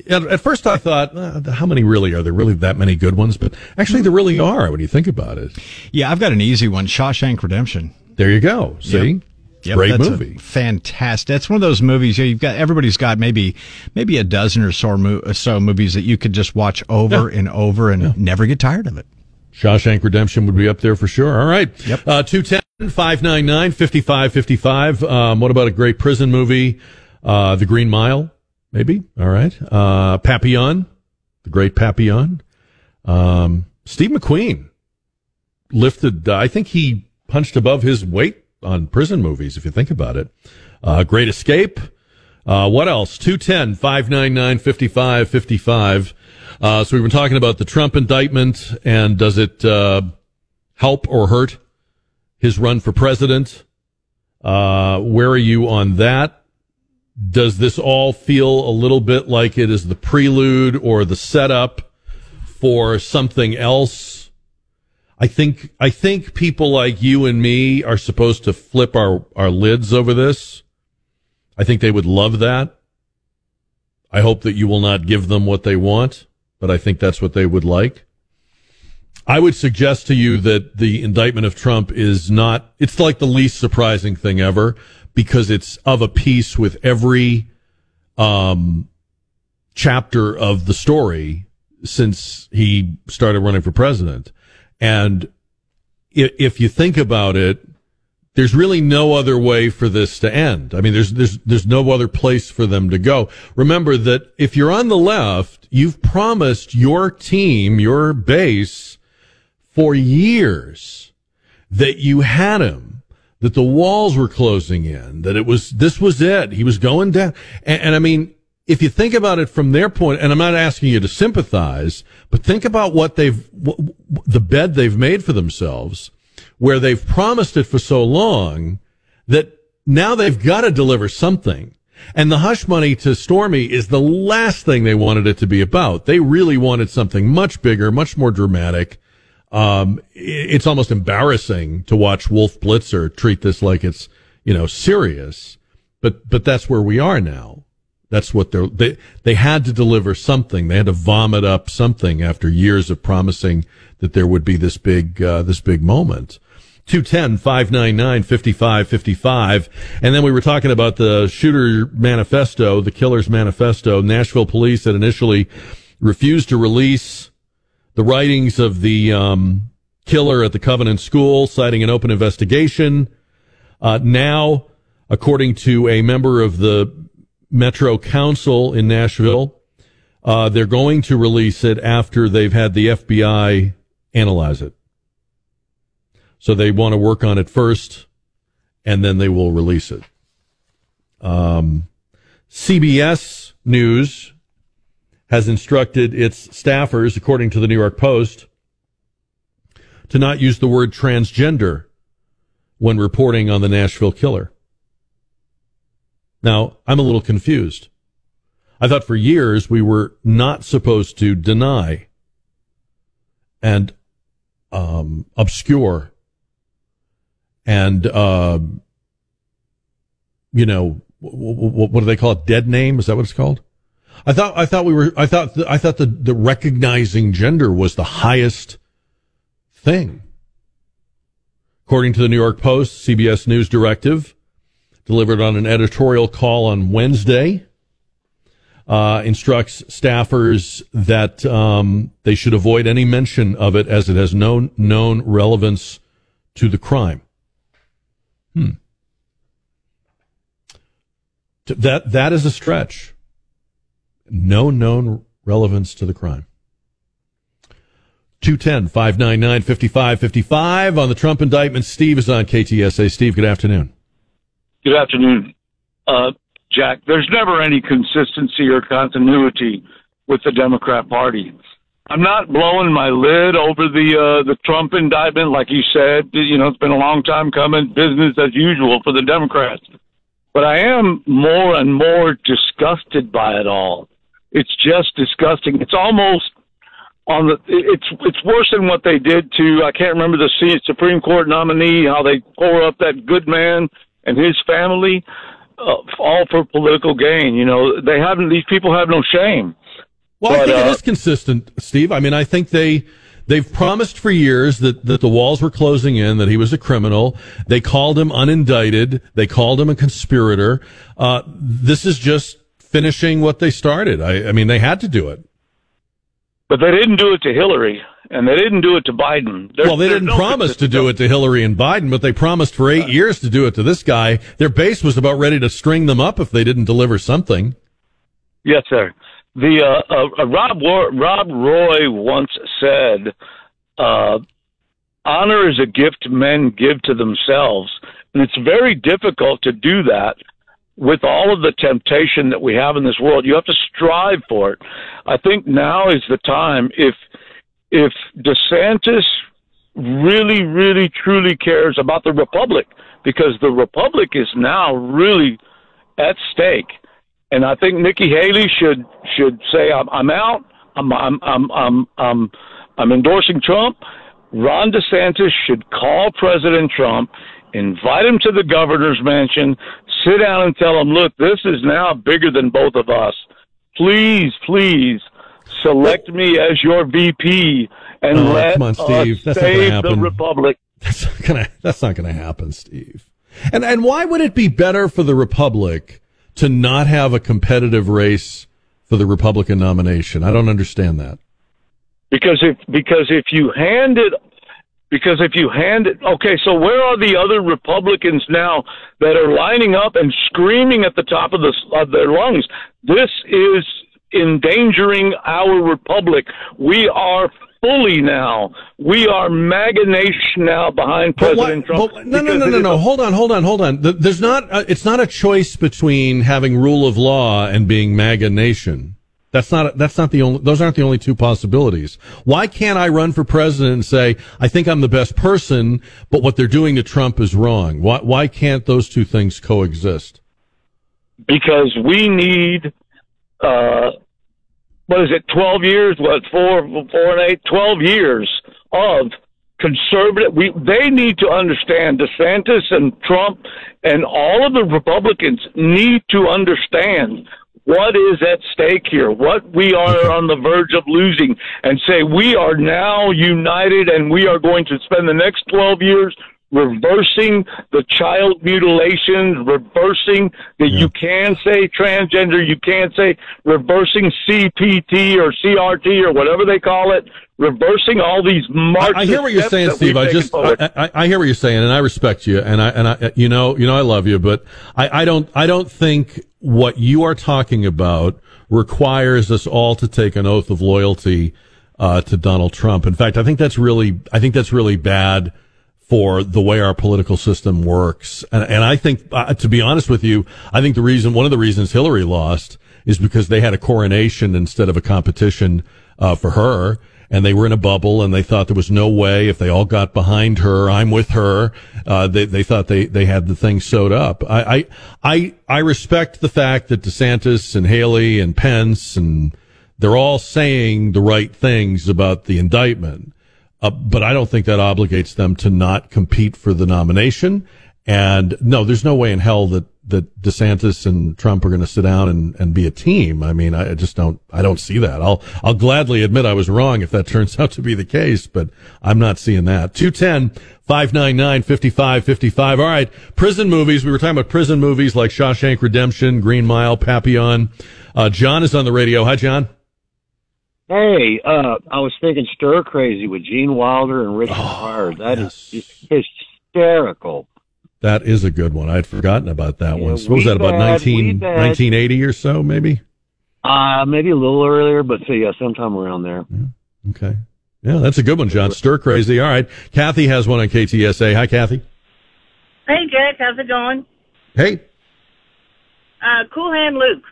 at, at first I thought, uh, how many really are there? Really that many good ones? But actually, there really are when you think about it. Yeah, I've got an easy one, Shawshank Redemption. There you go. See? Yep. Yep, great that's movie. Fantastic. That's one of those movies. Yeah, you've got everybody's got maybe maybe a dozen or so, mo- so movies that you could just watch over yeah. and over and yeah. never get tired of it. Shawshank Redemption would be up there for sure. All right. Yep. Uh, two one zero, five nine nine, five five five five. Um, what about a great prison movie? Uh, The Green Mile, maybe. All right. Uh, Papillon, The Great Papillon. Um, Steve McQueen lifted, uh, I think he punched above his weight on prison movies, if you think about it. Uh, Great Escape. Uh, what else? two one zero, five nine nine, five five five five. Uh, so we've been talking about the Trump indictment, and does it, uh, help or hurt his run for president? Uh, where are you on that? Does this all feel a little bit like it is the prelude or the setup for something else? I think, I think people like you and me are supposed to flip our, our lids over this. I think they would love that. I hope that you will not give them what they want, but I think that's what they would like. I would suggest to you that the indictment of Trump is not, it's like the least surprising thing ever, because it's of a piece with every, um, chapter of the story since he started running for president. And if you think about it, there's really no other way for this to end. I mean, there's there's there's no other place for them to go. Remember that if you're on the left, you've promised your team, your base, for years that you had him, that the walls were closing in, that it was this was it. He was going down. And, and I mean, if you think about it from their point, and I'm not asking you to sympathize, but think about what they've, w- w- the bed they've made for themselves, where they've promised it for so long that now they've got to deliver something. And the hush money to Stormy is the last thing they wanted it to be about. They really wanted something much bigger, much more dramatic. Um, it's almost embarrassing to watch Wolf Blitzer treat this like it's, you know, serious. But, but that's where we are now. That's what they're, they, they had to deliver something. They had to vomit up something after years of promising that there would be this big, uh, this big moment. two one zero, five nine nine, five five five five. And then we were talking about the shooter manifesto, the killer's manifesto. Nashville police had initially refused to release the writings of the, um, killer at the Covenant School, citing an open investigation. Uh, now, according to a member of the Metro Council in Nashville, uh, they're going to release it after they've had the F B I analyze it. So they want to work on it first, and then they will release it. Um, C B S News has instructed its staffers, according to the New York Post, to not use the word transgender when reporting on the Nashville killer. Now, I'm a little confused. I thought for years we were not supposed to deny and um, obscure and, uh, you know, what do they call it? Dead name? Is that what it's called? I thought, I thought we were, I thought, the, I thought the, the recognizing gender was the highest thing. According to the New York Post, C B S News directive delivered on an editorial call on Wednesday, uh, instructs staffers that, um, they should avoid any mention of it as it has no known relevance to the crime. Hmm. That, that is a stretch. No known relevance to the crime. two one zero, five nine nine, five five five five on the Trump indictment. Steve is on K T S A. Steve, good afternoon. Good afternoon, uh, Jack. There's never any consistency or continuity with the Democrat Party. I'm not blowing my lid over the uh, the Trump indictment. Like you said, you know, it's been a long time coming, business as usual for the Democrats. But I am more and more disgusted by it all. It's just disgusting. It's almost on the. It's it's worse than what they did to. I can't remember the Supreme Court nominee. How they tore up that good man and his family, uh, all for political gain. You know, they haven't. These people have no shame. Well, but, I think uh, it is consistent, Steve. I mean, I think they they've promised for years that that the walls were closing in, that he was a criminal. They called him unindicted. They called him a conspirator. Uh, this is just finishing what they started. I, I mean, they had to do it. But they didn't do it to Hillary, and they didn't do it to Biden. There's, well, they didn't no promise to do it to Hillary and Biden, but they promised for eight uh, years to do it to this guy. Their base was about ready to string them up if they didn't deliver something. Yes, sir. The uh, uh, Rob War- Rob Roy once said, uh, honor is a gift men give to themselves, and it's very difficult to do that. With all of the temptation that we have in this world, you have to strive for it. I think now is the time. If if DeSantis really, really, truly cares about the Republic, because the Republic is now really at stake, and I think Nikki Haley should should say, "I'm, I'm out. I'm I'm I'm I'm I'm I'm endorsing Trump." Ron DeSantis should call President Trump, invite him to the governor's mansion. Sit down and tell them, look, this is now bigger than both of us. Please, please select me as your V P and oh, let come on, Steve. Us save the Republic. That's not going to that's not going to happen, Steve. And and why would it be better for the Republic to not have a competitive race for the Republican nomination? I don't understand that. Because if because if you hand it Because if you hand it, okay, so where are the other Republicans now that are lining up and screaming at the top of, the, of their lungs? This is endangering our Republic. We are fully now. We are MAGA nation now behind President but what, Trump. But, no, no, no, no, no. A, hold on, hold on, hold on. There's not. A, it's not a choice between having rule of law and being MAGA nation. That's not, that's not the only, those aren't the only two possibilities. Why can't I run for president and say, I think I'm the best person, but what they're doing to Trump is wrong? Why, why can't those two things coexist? Because we need, uh, what is it, twelve years, what, four, four and eight, twelve years of conservative, we, they need to understand, DeSantis and Trump and all of the Republicans need to understand what is at stake here, what we are on the verge of losing, and say we are now united and we are going to spend the next twelve years reversing the child mutilations, reversing the yeah. you can say transgender, you can say reversing C P T or C R T or whatever they call it, reversing all these marches. I, I hear what you're saying, Steve. I just, I, I, I hear what you're saying, and I respect you, and I, and I, you know, you know, I love you, but I, I don't, I don't think what you are talking about requires us all to take an oath of loyalty, uh, to Donald Trump. In fact, I think that's really, I think that's really bad for the way our political system works. And, and I think, uh, to be honest with you, I think the reason, one of the reasons Hillary lost is because they had a coronation instead of a competition, uh, for her. And they were in a bubble, and they thought there was no way, if they all got behind her, I'm with her, uh, they, they thought they, they had the thing sewed up. I, I, I, I respect the fact that DeSantis and Haley and Pence, and they're all saying the right things about the indictment. Uh, but I don't think that obligates them to not compete for the nomination. And no, there's no way in hell that, that DeSantis and Trump are going to sit down and, and be a team. I mean, I just don't, I don't see that. I'll, I'll gladly admit I was wrong if that turns out to be the case, but I'm not seeing that. two ten, five ninety-nine, fifty-five fifty-five. All right. Prison movies. We were talking about prison movies like Shawshank Redemption, Green Mile, Papillon. Uh, John is on the radio. Hi, John. Hey, uh, I was thinking Stir Crazy with Gene Wilder and Richard Pryor. Oh, that yes. is hysterical. That is a good one. I'd forgotten about that yeah, one. So what was that, about nineteen, nineteen eighty or so, maybe? Uh, maybe a little earlier, but so yeah, sometime around there. Yeah. Okay. Yeah, that's a good one, John. Stir Crazy. All right. Kathy has one on K T S A. Hi, Kathy. Hey, Jack. How's it going? Hey. Uh, Cool Hand Luke.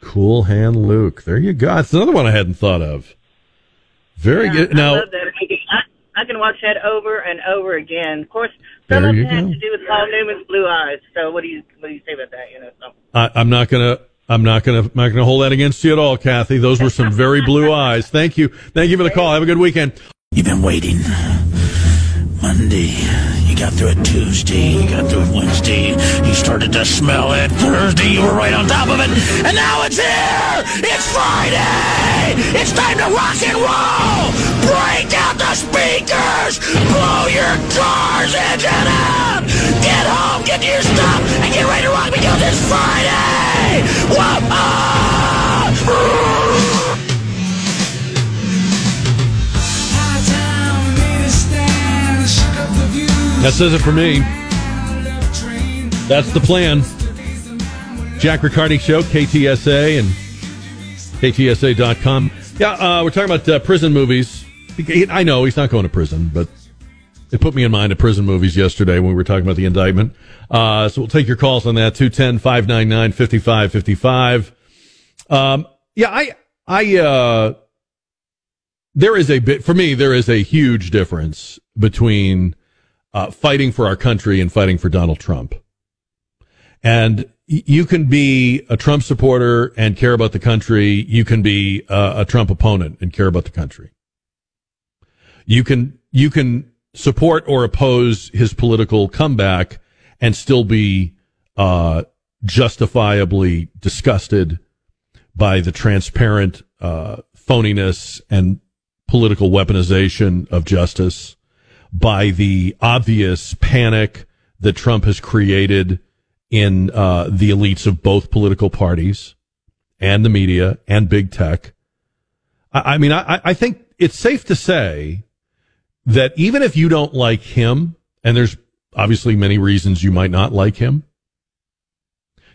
Cool Hand Luke. There you go. That's another one I hadn't thought of. Very yeah, good. Now, I love that. I, I can watch that over and over again. Of course, some of it has to do with Paul Newman's blue eyes. So, what do you what do you say about that? You know, so. I, I'm not gonna I'm not gonna not gonna hold that against you at all, Kathy. Those were some very blue eyes. Thank you, thank you for the call. Have a good weekend. You've been waiting. Monday, you got through it Tuesday, you got through it Wednesday, you started to smell it Thursday, you were right on top of it, and now it's here! It's Friday! It's time to rock and roll! Break out the speakers! Blow your car's engine out! Get home, get to your stuff, and get ready to rock because it's Friday! Whoop! Ah! That says it for me. That's the plan. Jack Riccardi Show, K T S A, and K T S A dot com. Yeah, uh, we're talking about uh, prison movies. I know he's not going to prison, but it put me in mind of prison movies yesterday when we were talking about the indictment. Uh, so we'll take your calls on that, two ten, five ninety-nine, fifty-five fifty-five. Um, yeah, I, I, uh, there is a bit, for me, there is a huge difference between Uh, fighting for our country and fighting for Donald Trump. And y- you can be a Trump supporter and care about the country. You can be uh, a Trump opponent and care about the country. You can, you can support or oppose his political comeback and still be, uh, justifiably disgusted by the transparent, uh, phoniness and political weaponization of justice, by the obvious panic that Trump has created in uh the elites of both political parties and the media and big tech. I, I mean, I, I think it's safe to say that even if you don't like him, and there's obviously many reasons you might not like him,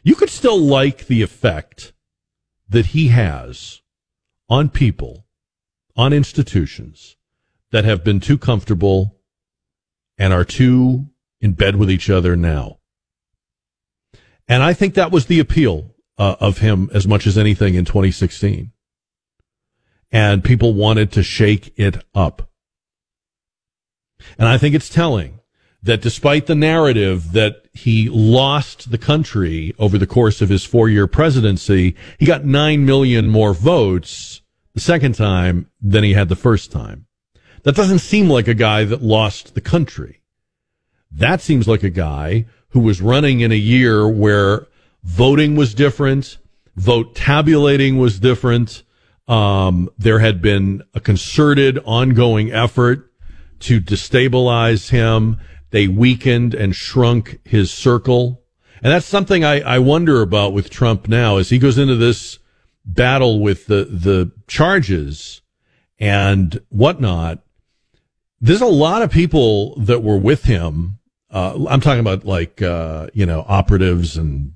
you could still like the effect that he has on people, on institutions that have been too comfortable and are too in bed with each other now. And I think that was the appeal uh, of him as much as anything in twenty sixteen. And people wanted to shake it up. And I think it's telling that despite the narrative that he lost the country over the course of his four-year presidency, he got nine million more votes the second time than he had the first time. That doesn't seem like a guy that lost the country. That seems like a guy who was running in a year where voting was different, vote tabulating was different. Um, there had been a concerted, ongoing effort to destabilize him. They weakened and shrunk his circle. And that's something I, I wonder about with Trump now as he goes into this battle with the, the charges and whatnot. There's a lot of people that were with him. Uh, I'm talking about like, uh, you know, operatives and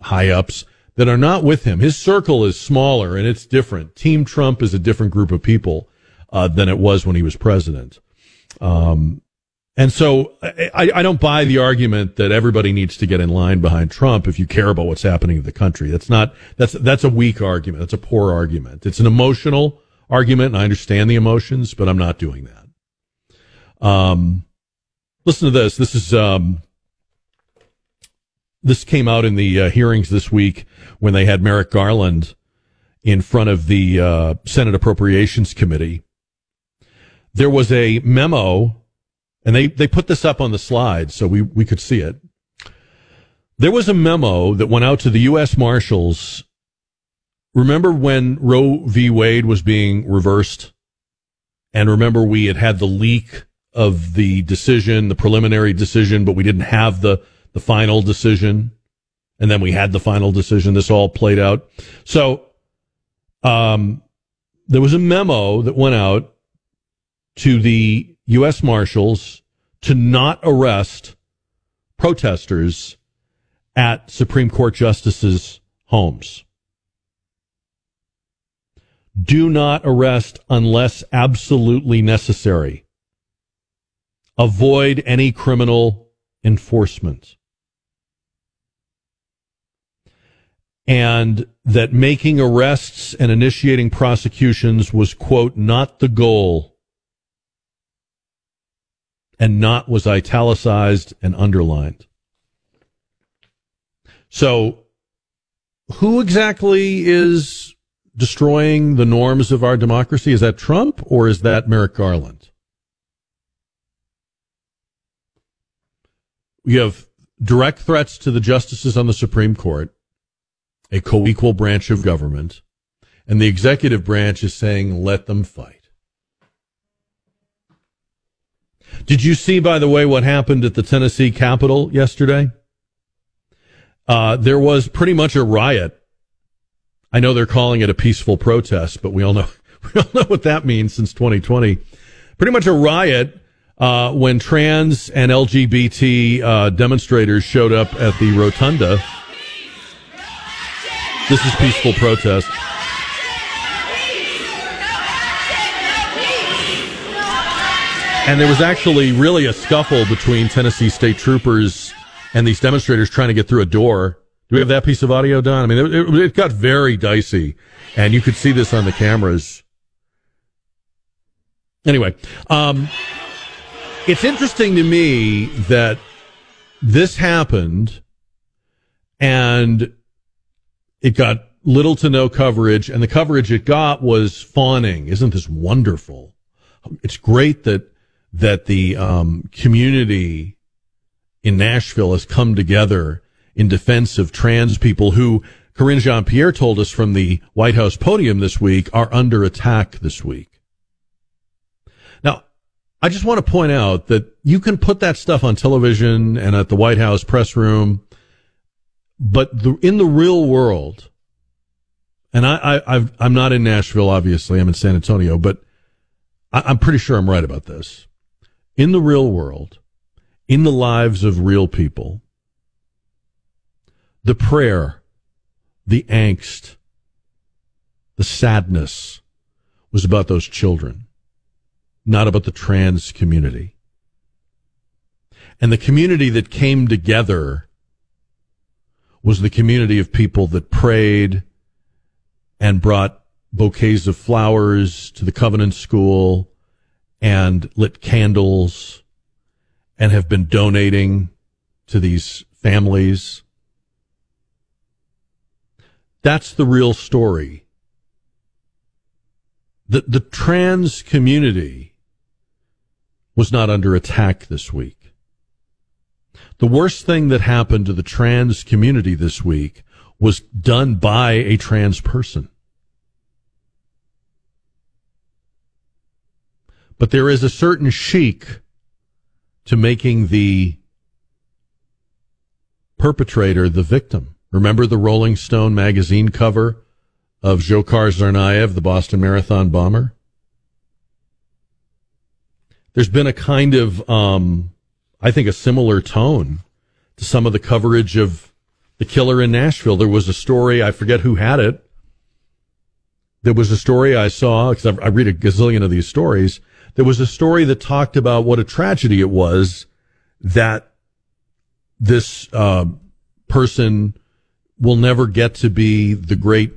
high ups that are not with him. His circle is smaller and it's different. Team Trump is a different group of people, uh, than it was when he was president. Um, And so I, I don't buy the argument that everybody needs to get in line behind Trump if you care about what's happening in the country. That's not, that's, that's a weak argument. That's a poor argument. It's an emotional argument, and I understand the emotions, but I'm not doing that. Um, listen to this. This is, um, this came out in the uh, hearings this week when they had Merrick Garland in front of the uh, Senate Appropriations Committee. There was a memo. And they, they put this up on the slide so we, we could see it. There was a memo that went out to the U S Marshals. Remember when Roe v. Wade was being reversed? And remember we had had the leak of the decision, the preliminary decision, but we didn't have the, the final decision. And then we had the final decision. This all played out. So, um, there was a memo that went out to the U S Marshals to not arrest protesters at Supreme Court justices' homes. Do not arrest unless absolutely necessary. Avoid any criminal enforcement. And that making arrests and initiating prosecutions was, quote, not the goal. And not was italicized and underlined. So, who exactly is destroying the norms of our democracy? Is that Trump or is that Merrick Garland? We have direct threats to the justices on the Supreme Court, a co-equal branch of government, and the executive branch is saying, let them fight. Did you see, by the way, what happened at the Tennessee Capitol yesterday? Uh, there was pretty much a riot. I know they're calling it a peaceful protest, but we all know, we all know what that means since twenty twenty. Pretty much a riot, uh, when trans and L G B T, uh, demonstrators showed up at the rotunda. This is peaceful protest. And there was actually really a scuffle between Tennessee state troopers and these demonstrators trying to get through a door. Do we have that piece of audio, Don? I mean, it, it, it got very dicey, and you could see this on the cameras. Anyway, um, it's interesting to me that this happened, and it got little to no coverage, and the coverage it got was fawning. Isn't this wonderful? It's great that that the um community in Nashville has come together in defense of trans people who, Corinne Jean-Pierre told us from the White House podium this week, are under attack this week. Now, I just want to point out that you can put that stuff on television and at the White House press room, but the, in the real world, and I, I, I've, I'm not in Nashville, obviously, I'm in San Antonio, but I, I'm pretty sure I'm right about this. In the real world, in the lives of real people, the prayer, the angst, the sadness was about those children, not about the trans community. And the community that came together was the community of people that prayed and brought bouquets of flowers to the Covenant School and lit candles and have been donating to these families. That's the real story. The, the trans community was not under attack this week. The worst thing that happened to the trans community this week was done by a trans person. But there is a certain chic to making the perpetrator the victim. Remember the Rolling Stone magazine cover of Zhokhar Tsarnaev, the Boston Marathon bomber? There's been a kind of, um, I think, a similar tone to some of the coverage of the killer in Nashville. There was a story, I forget who had it. There was a story I saw, because I read a gazillion of these stories. There was a story that talked about what a tragedy it was that this uh, person will never get to be the great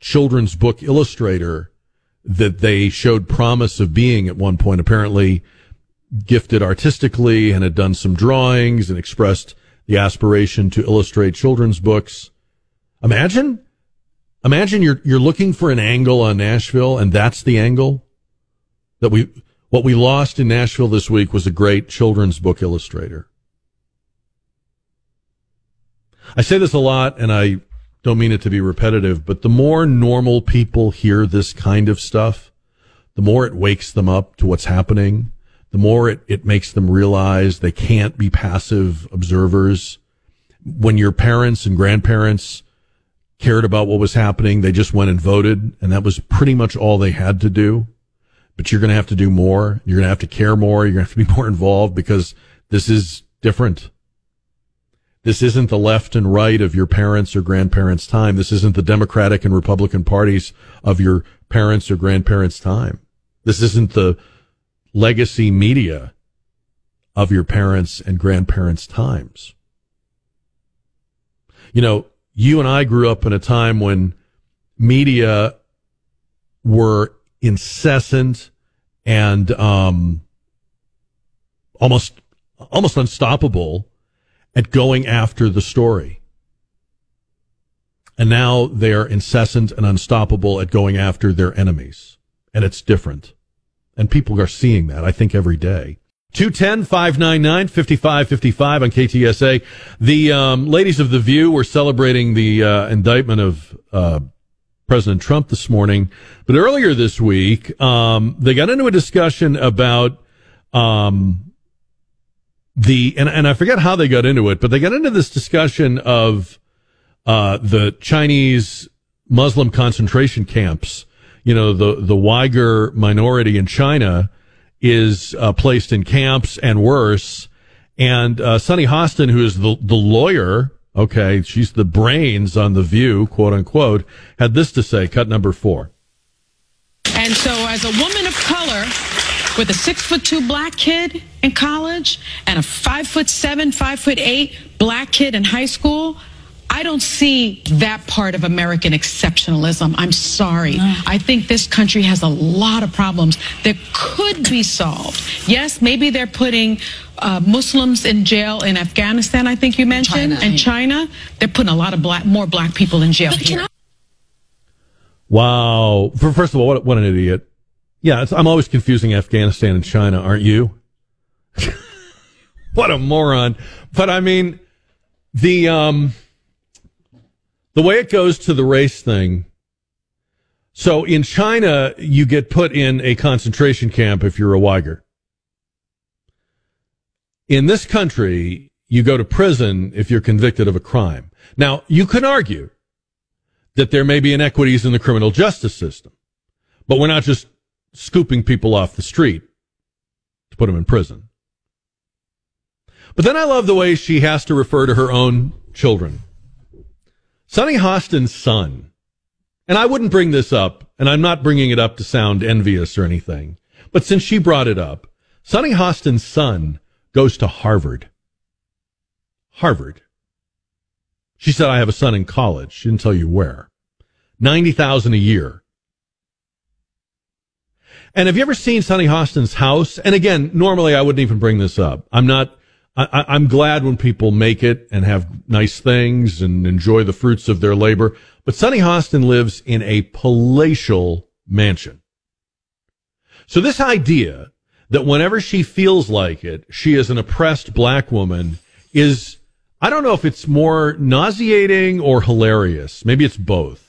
children's book illustrator that they showed promise of being at one point, apparently gifted artistically and had done some drawings and expressed the aspiration to illustrate children's books. Imagine, imagine you're, you're looking for an angle on Nashville, and that's the angle that we, what we lost in Nashville this week was a great children's book illustrator. I say this a lot, and I don't mean it to be repetitive, but the more normal people hear this kind of stuff, the more it wakes them up to what's happening, the more it, it makes them realize they can't be passive observers. When your parents and grandparents cared about what was happening, they just went and voted, and that was pretty much all they had to do. But you're going to have to do more. You're going to have to care more. You're going to have to be more involved, because this is different. This isn't the left and right of your parents' or grandparents' time. This isn't the Democratic and Republican parties of your parents' or grandparents' time. This isn't the legacy media of your parents' and grandparents' times. You know, you and I grew up in a time when media were incessant and um, almost almost unstoppable at going after the story. And now they are incessant and unstoppable at going after their enemies. And it's different. And people are seeing that, I think, every day. two ten, five ninety-nine, fifty-five fifty-five on K T S A. The um, ladies of The View were celebrating the uh, indictment of uh, President Trump this morning. But earlier this week, um, they got into a discussion about... Um, The, and, and I forget how they got into it, but they got into this discussion of, uh, the Chinese Muslim concentration camps. You know, the, the Uyghur minority in China is, uh, placed in camps and worse. And, uh, Sonny Hostin, who is the, the lawyer, okay, she's the brains on The View, quote unquote, had this to say, cut number four. And so as a woman of color, with a six foot two black kid in college and a five foot seven, five foot eight black kid in high school, I don't see that part of American exceptionalism. I'm sorry. No. I think this country has a lot of problems that could be solved. Yes, maybe they're putting uh, Muslims in jail in Afghanistan, I think you mentioned, China, and China. They're putting a lot of black, more black people in jail here. Wow. First of all, what, what an idiot. Yeah, it's, I'm always confusing Afghanistan and China, aren't you? What a moron. But I mean, the um, the way it goes to the race thing. So in China, you get put in a concentration camp if you're a Uyghur. In this country, you go to prison if you're convicted of a crime. Now, you can argue that there may be inequities in the criminal justice system, but we're not just scooping people off the street to put them in prison. But then I love the way she has to refer to her own children. Sonny Hostin's son, and I wouldn't bring this up, and I'm not bringing it up to sound envious or anything, but since she brought it up, Sonny Hostin's son goes to Harvard. Harvard. She said, I have a son in college. She didn't tell you where. ninety thousand dollars a year. And have you ever seen Sonny Hostin's house? And again, normally I wouldn't even bring this up. I'm not, I, I'm glad when people make it and have nice things and enjoy the fruits of their labor. But Sonny Hostin lives in a palatial mansion. So this idea that whenever she feels like it, she is an oppressed black woman is, I don't know if it's more nauseating or hilarious. Maybe it's both.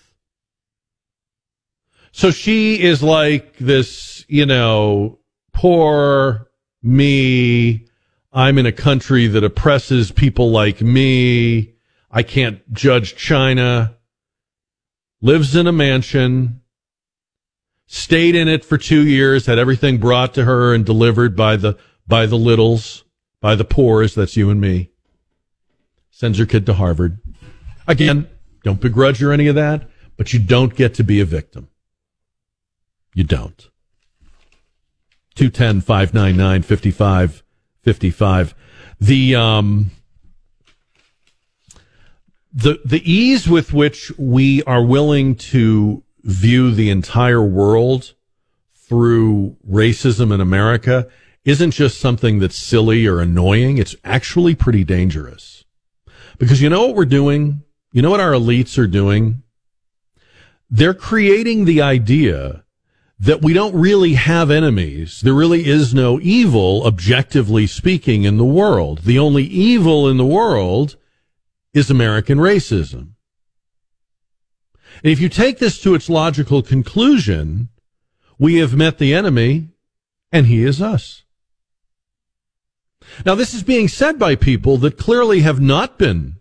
So she is like this, you know, poor me. I'm in a country that oppresses people like me. I can't judge China. Lives in a mansion. Stayed in it for two years. Had everything brought to her and delivered by the, by the littles, by the poors. That's you and me. Sends your kid to Harvard. Again, don't begrudge her any of that, but you don't get to be a victim. You don't. two one zero, five nine nine, five five five five. The, um, the, the ease with which we are willing to view the entire world through racism in America isn't just something that's silly or annoying. It's actually pretty dangerous. Because you know what we're doing? You know what our elites are doing? They're creating the idea that we don't really have enemies. There really is no evil, objectively speaking, in the world. The only evil in the world is American racism. And if you take this to its logical conclusion, we have met the enemy, and he is us. Now, this is being said by people that clearly have not been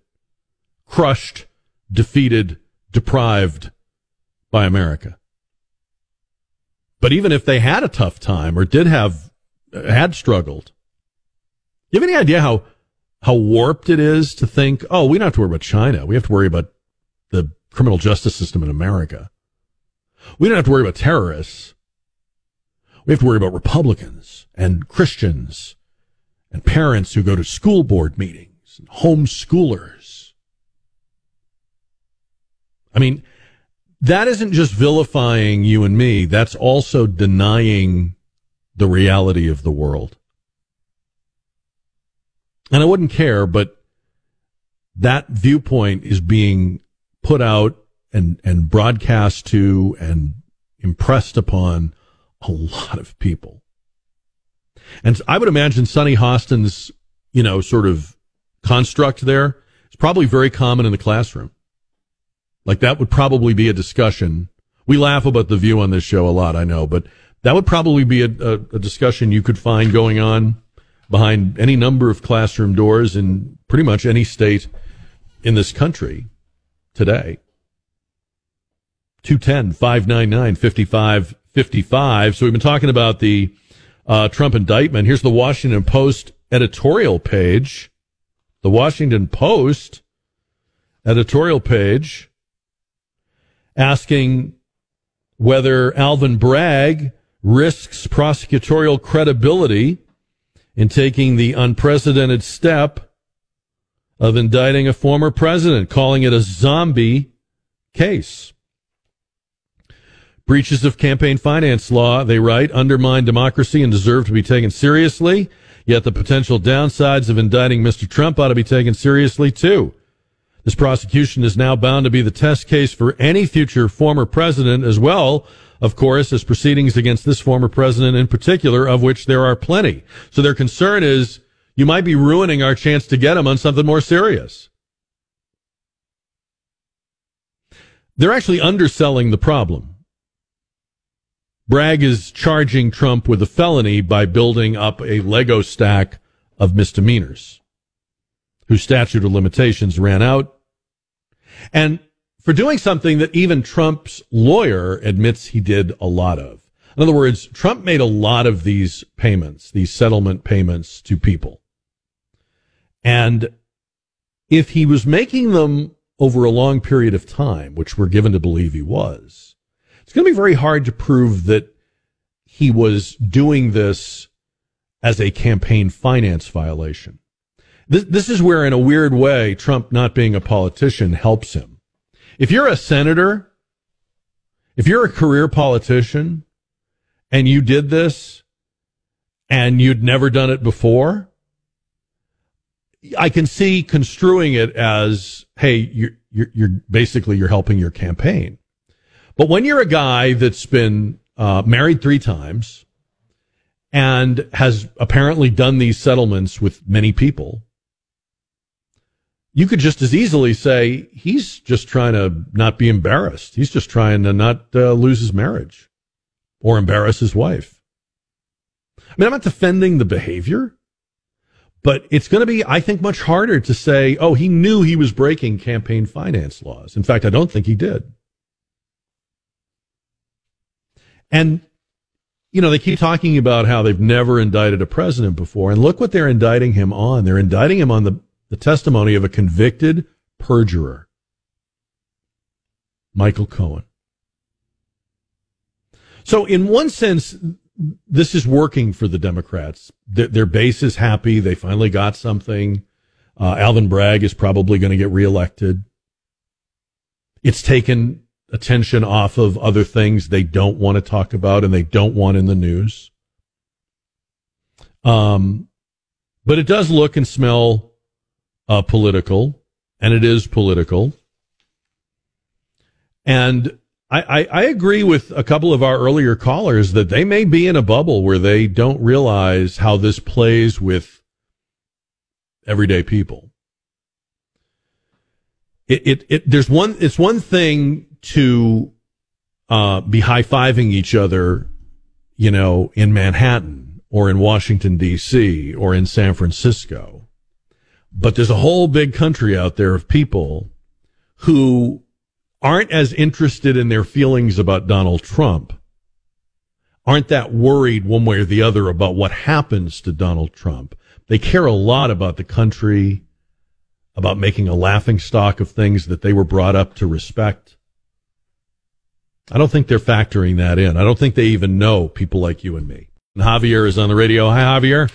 crushed, defeated, deprived by America. But even if they had a tough time or did have, had struggled, you have any idea how, how warped it is to think, oh, we don't have to worry about China. We have to worry about the criminal justice system in America. We don't have to worry about terrorists. We have to worry about Republicans and Christians and parents who go to school board meetings and homeschoolers. I mean, that isn't just vilifying you and me. That's also denying the reality of the world. And I wouldn't care, but that viewpoint is being put out and, and broadcast to and impressed upon a lot of people. And I would imagine Sonny Hostin's, you know, sort of construct there is probably very common in the classroom. Like, that would probably be a discussion. We laugh about The View on this show a lot, I know, but that would probably be a, a, a discussion you could find going on behind any number of classroom doors in pretty much any state in this country today. two one zero, five nine nine, five five five five. So we've been talking about the uh, Trump indictment. Here's the Washington Post editorial page. The Washington Post editorial page. Asking whether Alvin Bragg risks prosecutorial credibility in taking the unprecedented step of indicting a former president, calling it a zombie case. Breaches of campaign finance law, they write, undermine democracy and deserve to be taken seriously, yet the potential downsides of indicting Mister Trump ought to be taken seriously, too. This prosecution is now bound to be the test case for any future former president as well, of course, as proceedings against this former president in particular, of which there are plenty. So their concern is you might be ruining our chance to get him on something more serious. They're actually underselling the problem. Bragg is charging Trump with a felony by building up a Lego stack of misdemeanors whose statute of limitations ran out, and for doing something that even Trump's lawyer admits he did a lot of. In other words, Trump made a lot of these payments, these settlement payments to people. And if he was making them over a long period of time, which we're given to believe he was, it's going to be very hard to prove that he was doing this as a campaign finance violation. This, this is where, in a weird way, Trump not being a politician helps him. If you're a senator, if you're a career politician, and you did this, and you'd never done it before, I can see construing it as, hey, you're, you're, you're basically you're helping your campaign. But when you're a guy that's been uh, married three times and has apparently done these settlements with many people, you could just as easily say, he's just trying to not be embarrassed. He's just trying to not uh, lose his marriage or embarrass his wife. I mean, I'm not defending the behavior, but it's going to be, I think, much harder to say, oh, he knew he was breaking campaign finance laws. In fact, I don't think he did. And, you know, they keep talking about how they've never indicted a president before, and look what they're indicting him on. They're indicting him on the The testimony of a convicted perjurer, Michael Cohen. So in one sense, this is working for the Democrats. Their, their base is happy. They finally got something. Uh, Alvin Bragg is probably going to get reelected. It's taken attention off of other things they don't want to talk about and they don't want in the news. Um, but it does look and smell uh, political, and it is political. And I, I, I agree with a couple of our earlier callers that they may be in a bubble where they don't realize how this plays with everyday people. It, it, it there's one. It's one thing to uh, be high-fiving each other, you know, in Manhattan or in Washington, D C or in San Francisco. But there's a whole big country out there of people who aren't as interested in their feelings about Donald Trump, aren't that worried one way or the other about what happens to Donald Trump. They care a lot about the country, about making a laughingstock of things that they were brought up to respect. I don't think they're factoring that in. I don't think they even know people like you and me. And Javier is on the radio. Hi, Javier.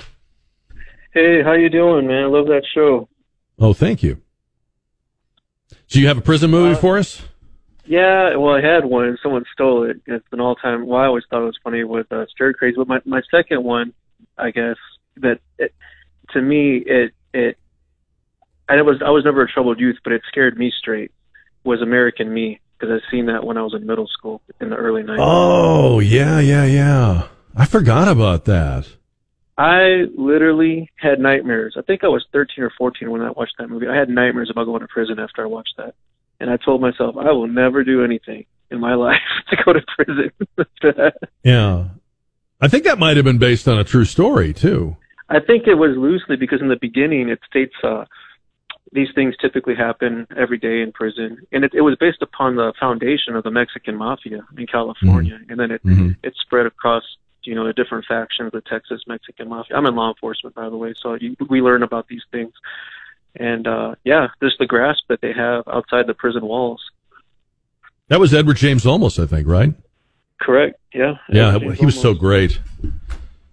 Hey, how you doing, man? I love that show. Oh, thank you. So you have a prison movie uh, for us? Yeah, well, I had one. Someone stole it. It's an all-time. Well, I always thought it was funny with uh, Stir Crazy, but my, my second one, I guess, that it, to me, it it and it was I was never a troubled youth, but it scared me straight. Was American Me, because I've seen that when I was in middle school in the early nineties. Oh yeah, yeah, yeah. I forgot about that. I literally had nightmares. I think I was thirteen or fourteen when I watched that movie. I had nightmares about going to prison after I watched that. And I told myself, I will never do anything in my life to go to prison after that. Yeah. I think that might have been based on a true story, too. I think it was loosely, because in the beginning it states uh, these things typically happen every day in prison. And it, it was based upon the foundation of the Mexican mafia in California. Mm-hmm. And then it, mm-hmm. it spread across, you know, the different factions, the Texas Mexican mafia. I'm in law enforcement, by the way, so you, we learn about these things. And, uh, yeah, just the grasp that they have outside the prison walls. That was Edward James Olmos, I think, right? Correct, yeah. Yeah, Edward he James was Olmos. So great.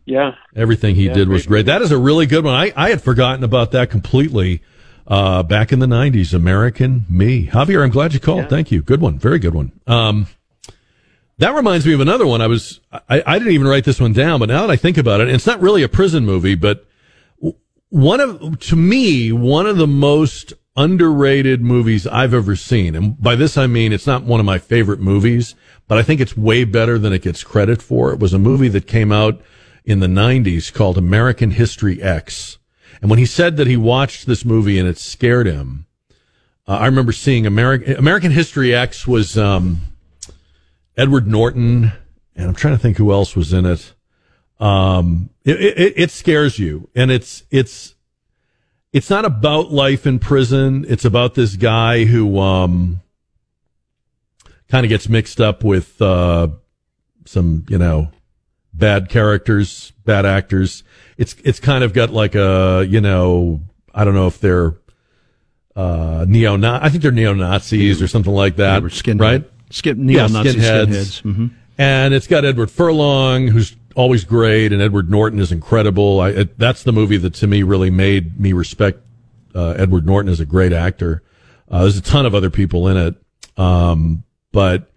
Yeah. Everything he yeah, did was great. great. That is a really good one. I, I had forgotten about that completely uh, back in the nineties, American Me. Javier, I'm glad you called. Yeah. Thank you. Good one, very good one. Um That reminds me of another one. I was, I, I didn't even write this one down, but now that I think about it, and it's not really a prison movie, but one of, to me, one of the most underrated movies I've ever seen. And by this, I mean, it's not one of my favorite movies, but I think it's way better than it gets credit for. It was a movie that came out in the nineties called American History X. And when he said that he watched this movie and it scared him, uh, I remember seeing American, American History X was, um, Edward Norton, and I'm trying to think who else was in it. Um, it, it, it scares you, and it's it's it's not about life in prison. It's about this guy who um, kind of gets mixed up with uh, some, you know, bad characters, bad actors. It's it's kind of got like a, you know, I don't know if they're uh, neo. I think they're neo Nazis or something like that, right? Skip Neil, yeah, Nazi skinheads. skinheads. Mm-hmm. And it's got Edward Furlong, who's always great, and Edward Norton is incredible. I, it, that's the movie that, to me, really made me respect uh, Edward Norton as a great actor. Uh, there's a ton of other people in it, um, but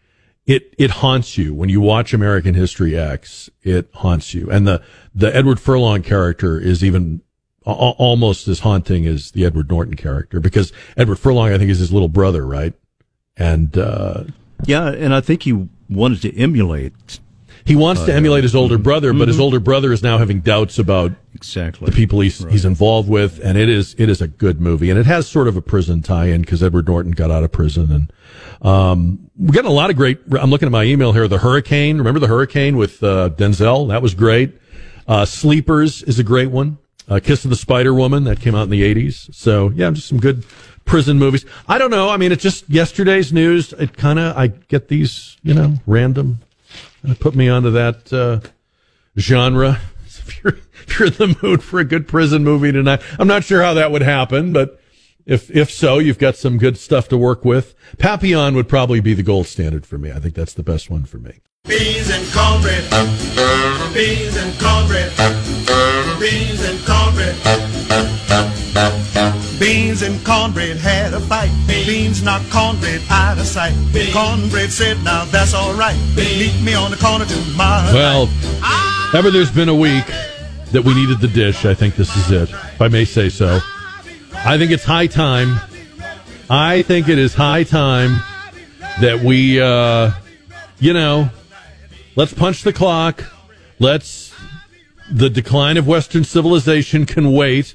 it it haunts you. When you watch American History X, it haunts you. And the, the Edward Furlong character is even a- almost as haunting as the Edward Norton character, because Edward Furlong, I think, is his little brother, right? And... Uh, Yeah, and I think he wanted to emulate. He wants uh, to emulate his older brother, but mm-hmm. his older brother is now having doubts about exactly the people he's right. he's involved with, and it is it is a good movie, and it has sort of a prison tie-in because Edward Norton got out of prison, and um, we got a lot of great. I'm looking at my email here. The Hurricane, remember the Hurricane with uh, Denzel? That was great. Uh, Sleepers is a great one. Uh, Kiss of the Spider Woman, that came out in the eighties. So yeah, just some good prison movies. I don't know. I mean, it's just yesterday's news. It kind of, I get these, you know, random, and it put me onto that uh, genre. If you're, if you're in the mood for a good prison movie tonight, I'm not sure how that would happen, but If if so, you've got some good stuff to work with. Papillon would probably be the gold standard for me. I think that's the best one for me. Beans and cornbread. Beans and cornbread. Beans and cornbread. Beans and cornbread had a fight. Beans knocked cornbread out of sight. Cornbread said, now that's all right. Meet me on the corner tomorrow. Well, ever there's been a week that we needed the dish. I think this is it, if I may say so. I think it's high time. I think it is high time that we, uh, you know, let's punch the clock. Let's, the decline of Western civilization can wait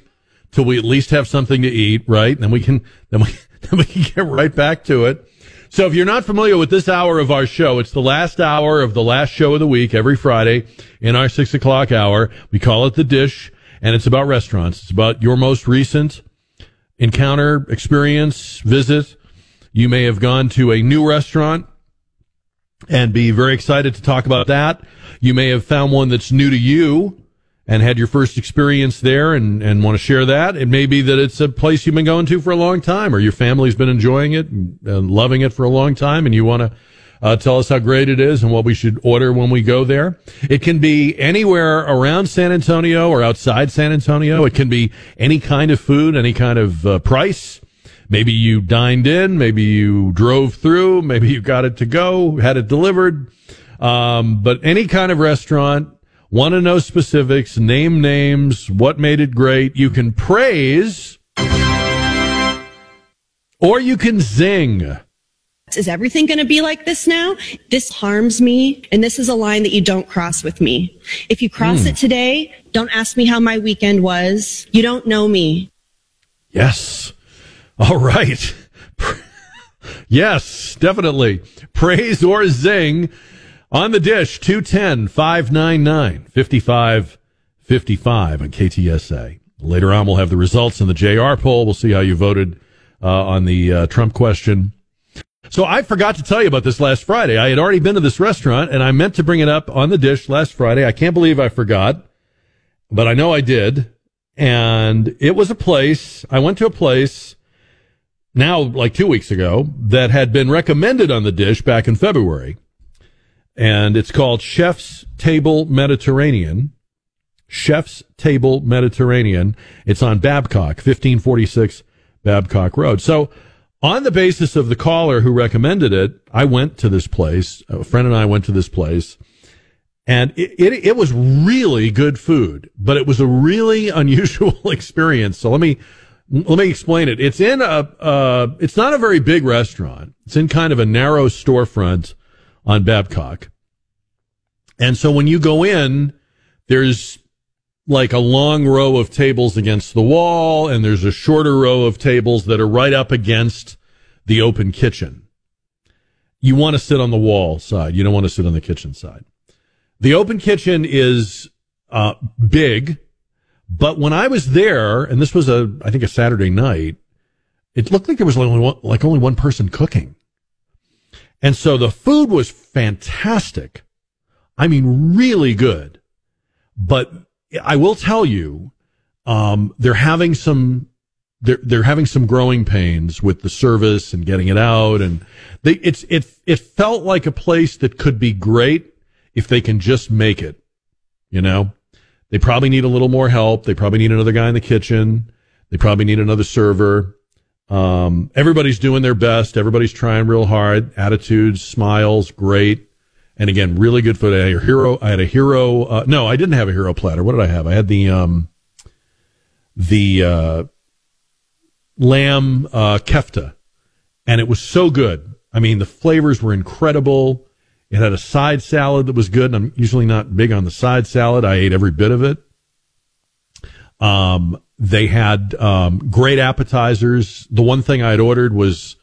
till we at least have something to eat, right? And then we can, then we, then we can get right back to it. So if you're not familiar with this hour of our show, it's the last hour of the last show of the week every Friday in our six o'clock hour. We call it The Dish, and it's about restaurants. It's about your most recent encounter, experience, visit. You may have gone to a new restaurant and be very excited to talk about that. You may have found one that's new to you and had your first experience there and, and want to share that. It may be that it's a place you've been going to for a long time, or your family's been enjoying it and, and loving it for a long time, and you want to uh, tell us how great it is and what we should order when we go there. It can be anywhere around San Antonio or outside San Antonio. It can be any kind of food, any kind of uh, price. Maybe you dined in, maybe you drove through, maybe you got it to go, had it delivered. Um, but any kind of restaurant. Want to know specifics, name names, what made it great. You can praise or you can zing. Is everything going to be like this now? This harms me, and this is a line that you don't cross with me. If you cross mm. it today, don't ask me how my weekend was. You don't know me. Yes. All right. Yes, definitely. Praise or zing. On the Dish, two one zero, five nine nine, five five five five on K T S A. Later on, we'll have the results in the J R poll. We'll see how you voted uh, on the uh, Trump question. So I forgot to tell you about this last Friday. I had already been to this restaurant, and I meant to bring it up on The Dish last Friday. I can't believe I forgot, but I know I did. And it was a place, I went to a place now like two weeks ago that had been recommended on The Dish back in February. And it's called Chef's Table Mediterranean. Chef's Table Mediterranean. It's on Babcock, fifteen forty-six Babcock Road. So on the basis of the caller who recommended it, I went to this place. A friend and I went to this place. And it, it, it was really good food, but it was a really unusual experience. So let me, let me explain it. It's in a, uh, it's not a very big restaurant. It's in kind of a narrow storefront on Babcock. And so when you go in, there's like a long row of tables against the wall, and there's a shorter row of tables that are right up against the open kitchen. You want to sit on the wall side. You don't want to sit on the kitchen side. The open kitchen is uh big, but when I was there, and this was a I think a Saturday night, it looked like there was only one, like only one person cooking. And so the food was fantastic. I mean, really good. But I will tell you, um, they're having some, they're, they're having some growing pains with the service and getting it out. And they, it's, it, it felt like a place that could be great if they can just make it, you know? They probably need a little more help. They probably need another guy in the kitchen. They probably need another server. Um, everybody's doing their best. Everybody's trying real hard. Attitudes, smiles, great. And again, really good food. I had a hero, I had a hero, uh, no, I didn't have a hero platter. What did I have? I had the, um, the, uh, lamb, uh, kefta. And it was so good. I mean, the flavors were incredible. It had a side salad that was good. And I'm usually not big on the side salad. I ate every bit of it. Um, They had um great appetizers. The one thing I had ordered was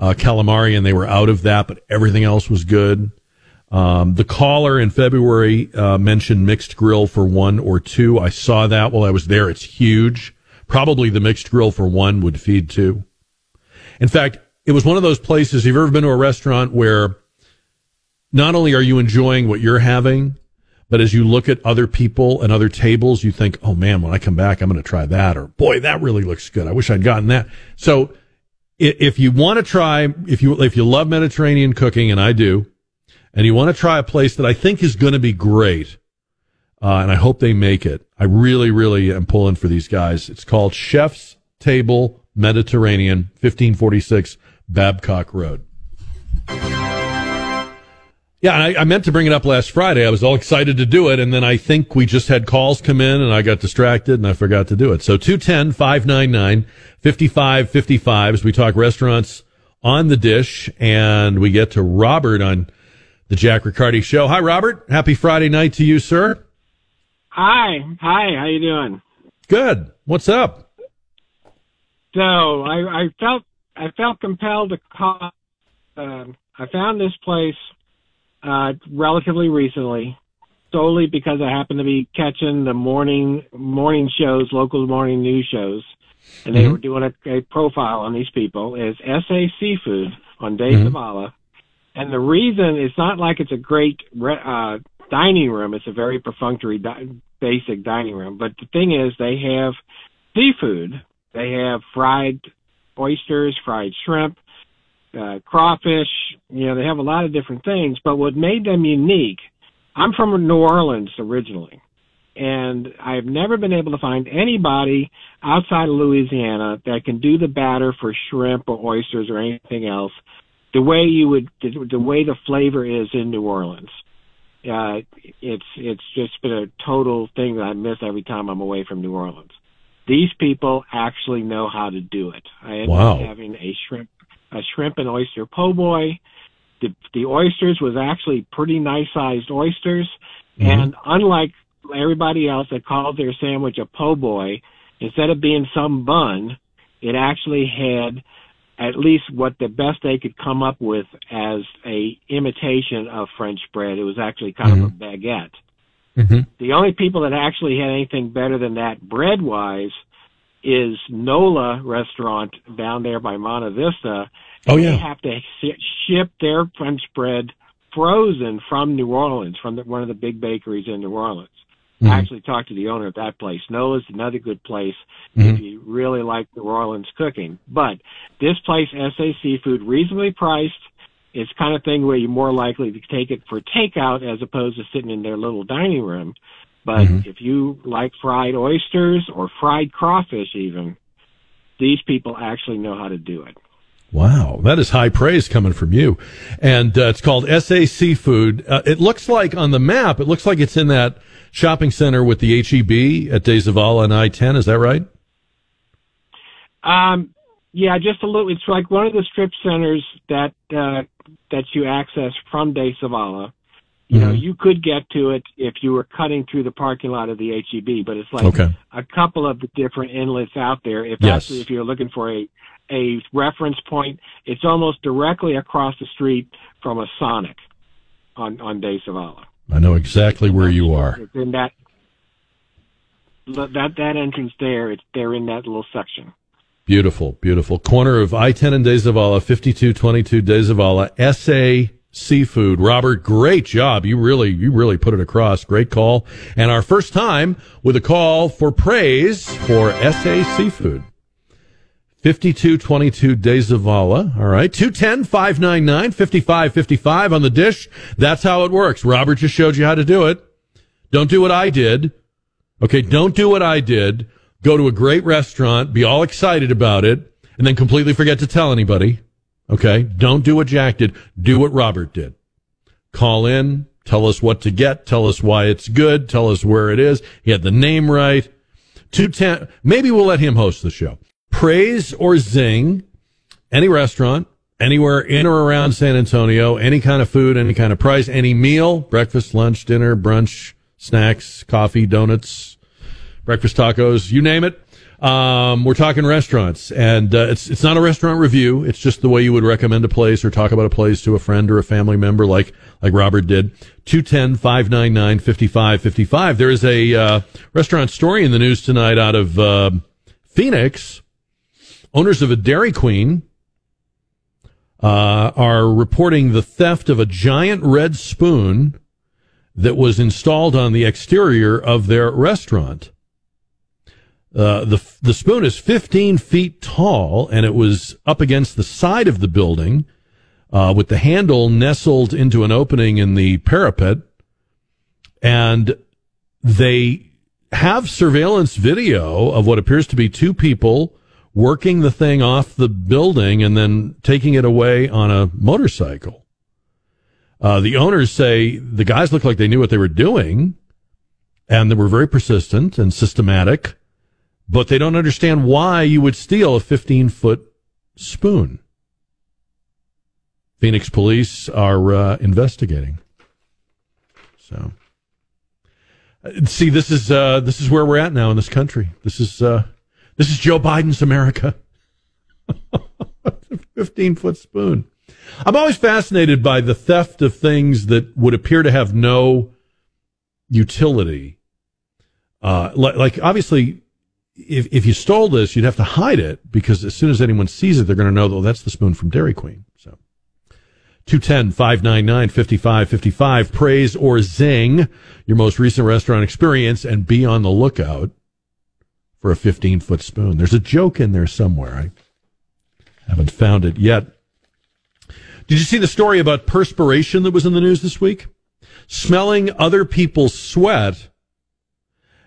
uh calamari, and they were out of that, but everything else was good. Um the caller in February uh mentioned mixed grill for one or two. I saw that while I was there. It's huge. Probably the mixed grill for one would feed two. In fact, it was one of those places, if you've ever been to a restaurant where not only are you enjoying what you're having, that as you look at other people and other tables, you think, oh man, when I come back, I'm going to try that, or boy, that really looks good. I wish I'd gotten that. So if you want to try, if you, if you love Mediterranean cooking, and I do, and you want to try a place that I think is going to be great, uh, and I hope they make it, I really, really am pulling for these guys. It's called Chef's Table Mediterranean, fifteen forty-six Babcock Road. Yeah, I, I meant to bring it up last Friday. I was all excited to do it, and then I think we just had calls come in, and I got distracted, and I forgot to do it. So two one zero, five nine nine, five five five five as we talk restaurants on the dish, and we get to Robert on the Jack Riccardi Show. Hi, Robert. Happy Friday night to you, sir. Hi. Hi. How you doing? Good. What's up? So I, I felt I felt compelled to call. Uh, I found this place Uh, relatively recently, solely because I happened to be catching the morning morning shows, local morning news shows, and they mm-hmm. were doing a, a profile on these people. Is S A Seafood on Dave mm-hmm. Zavala, and the reason it's not like it's a great re- uh, dining room; it's a very perfunctory, di- basic dining room. But the thing is, they have seafood. They have fried oysters, fried shrimp, Uh, crawfish, you know, they have a lot of different things, but what made them unique, I'm from New Orleans originally, and I've never been able to find anybody outside of Louisiana that can do the batter for shrimp or oysters or anything else the way you would, the, the way the flavor is in New Orleans. Uh, it's, it's just been a total thing that I miss every time I'm away from New Orleans. These people actually know how to do it. I ended wow. up having a shrimp a shrimp and oyster po' boy. The, the oysters was actually pretty nice-sized oysters, mm-hmm. and unlike everybody else that called their sandwich a po' boy, instead of being some bun, it actually had at least what the best they could come up with as a imitation of French bread. It was actually kind mm-hmm. of a baguette. Mm-hmm. The only people that actually had anything better than that bread-wise is NOLA restaurant down there by Monta Vista. Oh, yeah. They have to ship their French bread frozen from New Orleans, from the, one of the big bakeries in New Orleans. Mm-hmm. I actually talked to the owner of that place. NOLA's another good place mm-hmm. if you really like New Orleans cooking. But this place, S A Seafood, reasonably priced. It's kind of thing where you're more likely to take it for takeout as opposed to sitting in their little dining room. But mm-hmm. if you like fried oysters or fried crawfish even, these people actually know how to do it. Wow, that is high praise coming from you. And uh, it's called S A Seafood. Uh, it looks like on the map, it looks like it's in that shopping center with the H E B at De Zavala and I ten. Is that right? Um, yeah, just a little. It's like one of the strip centers that uh, that you access from De Zavala. You know, mm-hmm. you could get to it if you were cutting through the parking lot of the H E B, but it's like okay. a couple of the different inlets out there. If yes. actually, if you're looking for a, a reference point, it's almost directly across the street from a Sonic on, on De Zavala. I know exactly where you are. It's in that, that, that entrance there, it's, they're in that little section. Beautiful, beautiful. Corner of I ten and De Zavala, fifty-two twenty-two De Zavala, S A Seafood. Robert, great job. You really, you really put it across. Great call. And our first time with a call for praise for S A Seafood. fifty-two twenty-two De Zavala. All right. two one zero, five nine nine, five five five five on the dish. That's how it works. Robert just showed you how to do it. Don't do what I did. Okay. Don't do what I did. Go to a great restaurant, be all excited about it, and then completely forget to tell anybody. Okay, don't do what Jack did. Do what Robert did. Call in, tell us what to get, tell us why it's good, tell us where it is. He had the name right. two ten Maybe we'll let him host the show. Praise or zing, any restaurant, anywhere in or around San Antonio, any kind of food, any kind of price, any meal, breakfast, lunch, dinner, brunch, snacks, coffee, donuts, breakfast tacos, you name it. Um, we're talking restaurants, and uh, it's it's not a restaurant review. It's just the way you would recommend a place or talk about a place to a friend or a family member, like like Robert did. two one zero, five nine nine, five five five five There is a uh, restaurant story in the news tonight out of uh, Phoenix. Owners of a Dairy Queen uh, are reporting the theft of a giant red spoon that was installed on the exterior of their restaurant. Uh, the the spoon is fifteen feet tall, and it was up against the side of the building, uh, with the handle nestled into an opening in the parapet. And they have surveillance video of what appears to be two people working the thing off the building and then taking it away on a motorcycle. Uh, the owners say the guys looked like they knew what they were doing, and they were very persistent and systematic, but they don't understand why you would steal a fifteen-foot spoon. Phoenix police are uh, investigating. So, see, this is uh, this is where we're at now in this country. This is uh, this is Joe Biden's America. fifteen-foot spoon. I'm always fascinated by the theft of things that would appear to have no utility. Uh, like, like obviously, if if you stole this, you'd have to hide it, because as soon as anyone sees it, they're going to know, oh, that's the spoon from Dairy Queen. So, two ten, five ninety-nine, fifty-five fifty-five, praise or zing your most recent restaurant experience, and be on the lookout for a fifteen-foot spoon. There's a joke in there somewhere. I haven't found it yet. Did you see the story about perspiration that was in the news this week? Smelling other people's sweat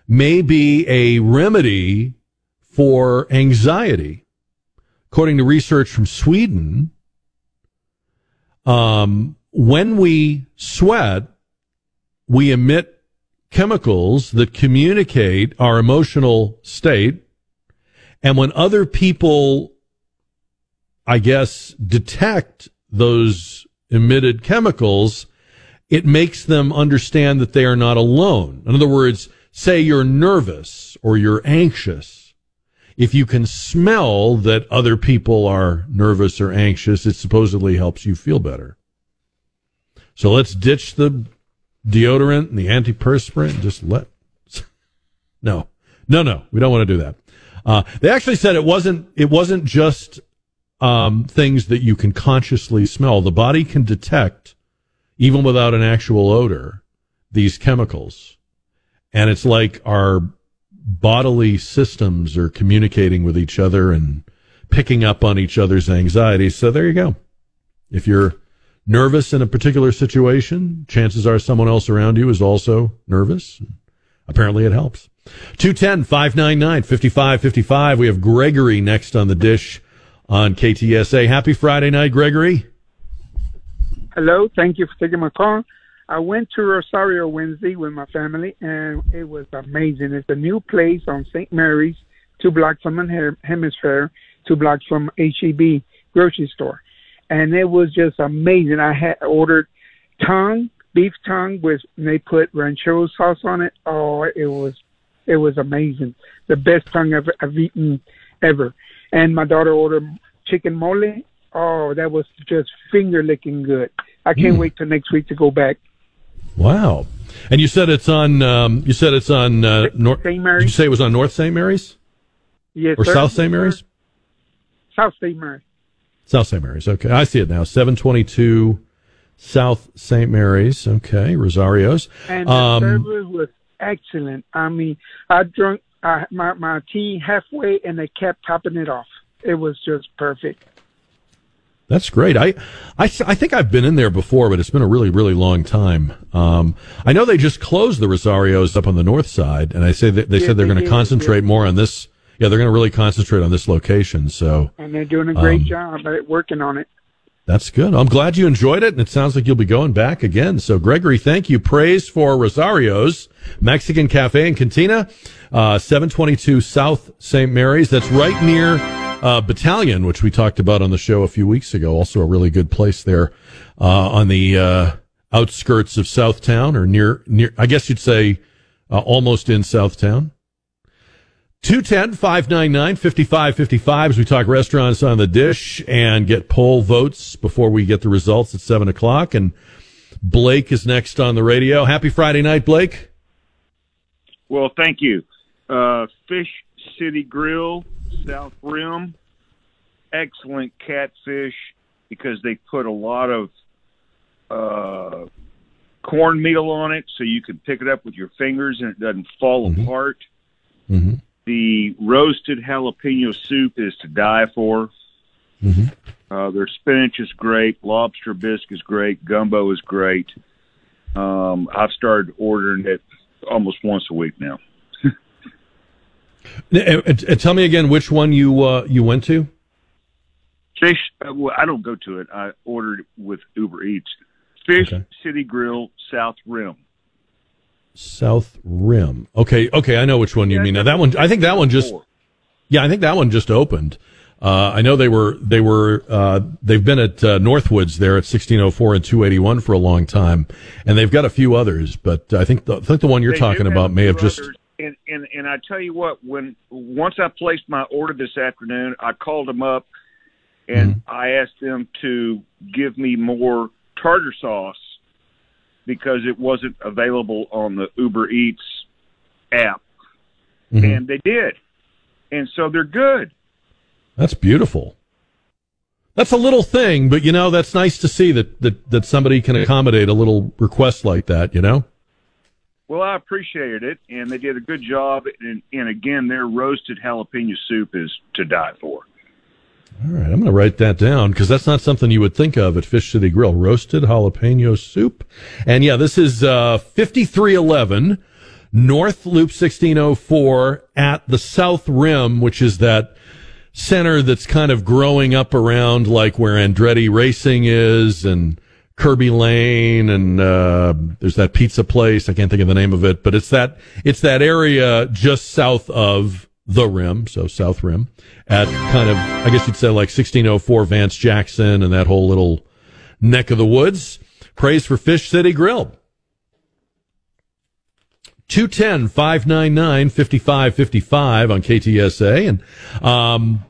may be a remedy for anxiety. According to research from Sweden, um, when we sweat, we emit chemicals that communicate our emotional state. And when other people, I guess, detect those emitted chemicals, it makes them understand that they are not alone. In other words, say you're nervous or you're anxious. If you can smell that other people are nervous or anxious, it supposedly helps you feel better. So let's ditch the deodorant and the antiperspirant and just let... No. No, no. We don't want to do that. Uh, they actually said it wasn't, it wasn't just... Um, things that you can consciously smell. The body can detect, even without an actual odor, these chemicals. And it's like our bodily systems are communicating with each other and picking up on each other's anxieties. So there you go. If you're nervous in a particular situation, chances are someone else around you is also nervous. Apparently it helps. two ten, five ninety-nine, fifty-five fifty-five. We have Gregory next on the dish on K T S A. Happy Friday night, Gregory. Hello. Thank you for taking my call. I went to Rosario Wednesday with my family, and it was amazing. It's a new place on Saint Mary's, two blocks from the hemisphere, two blocks from H E B grocery store. And it was just amazing. I had ordered tongue, beef tongue, with, and they put ranchero sauce on it. Oh, it was, it was amazing. The best tongue I've, I've eaten ever. And my daughter ordered chicken mole. Oh, that was just finger-licking good. I can't mm. wait till next week to go back. Wow! And you said it's on. Um, you said it's on uh, North Saint Mary's. Did you say it was on North Saint Mary's? Yes. Or sir. South Saint Mary's? South Saint Mary's. South Saint Mary's. Okay, I see it now. seven twenty-two South Saint Mary's. Okay, Rosario's. And the um, service was excellent. I mean, I drunk. Uh, my, my tea halfway, and they kept topping it off. It was just perfect. That's great. I, I, I think I've been in there before, but it's been a really, really long time. Um, I know they just closed the Rosario's up on the north side, and I say that they yeah, said they're they going to concentrate yeah. more on this. Yeah, they're going to really concentrate on this location. So, and they're doing a great um, job at working on it. That's good. I'm glad you enjoyed it, and it sounds like you'll be going back again. So, Gregory, thank you. Praise for Rosario's Mexican Cafe and Cantina, uh, seven twenty-two South Saint Mary's. That's right near uh, Battalion, which we talked about on the show a few weeks ago. Also a really good place there uh, on the uh, outskirts of Southtown, or near, near. I guess you'd say uh, almost in Southtown. two ten, five ninety-nine, fifty-five fifty-five as we talk restaurants on the dish and get poll votes before we get the results at seven o'clock. And Blake is next on the radio. Happy Friday night, Blake. Well, thank you. Uh, Fish City Grill, South Rim, excellent catfish, because they put a lot of uh, cornmeal on it so you can pick it up with your fingers and it doesn't fall mm-hmm. apart. Mm-hmm. The roasted jalapeno soup is to die for. Mm-hmm. Uh, their spinach is great. Lobster bisque is great. Gumbo is great. Um, I've started ordering it almost once a week now. and, and tell me again which one you uh, you went to. Fish. Uh, well, I don't go to it. I ordered it with Uber Eats. Fish okay. City Grill, South Rim. South Rim. Okay, okay, I know which one you yeah, mean. Now that one, I think that one just. Yeah, I think that one just opened. Uh, I know they were they were uh, they've been at uh, Northwoods there at sixteen oh four and two eighty-one for a long time, and they've got a few others. But I think the, I think the one you're they talking about may have just. And, and and I tell you what, when once I placed my order this afternoon, I called them up, and mm-hmm. I asked them to give me more tartar sauce because it wasn't available on the Uber Eats app, mm-hmm. and they did, and so they're good. That's beautiful. That's a little thing, but, you know, that's nice to see that, that, that somebody can accommodate a little request like that, you know? Well, I appreciated it, and they did a good job. And, and again, their roasted jalapeno soup is to die for. All right, I'm going to write that down because that's not something you would think of at Fish City Grill. Roasted jalapeno soup. And, yeah, this is uh, fifty-three eleven North Loop sixteen oh four at the South Rim, which is that center that's kind of growing up around like where Andretti Racing is and Kirby Lane and uh there's that pizza place, I can't think of the name of it, but it's that it's that area just south of the Rim, so South Rim at kind of, I guess you'd say like sixteen oh four Vance Jackson and that whole little neck of the woods. Praise for Fish City Grill. two ten, five ninety-nine, fifty-five fifty-five on K T S A. And um,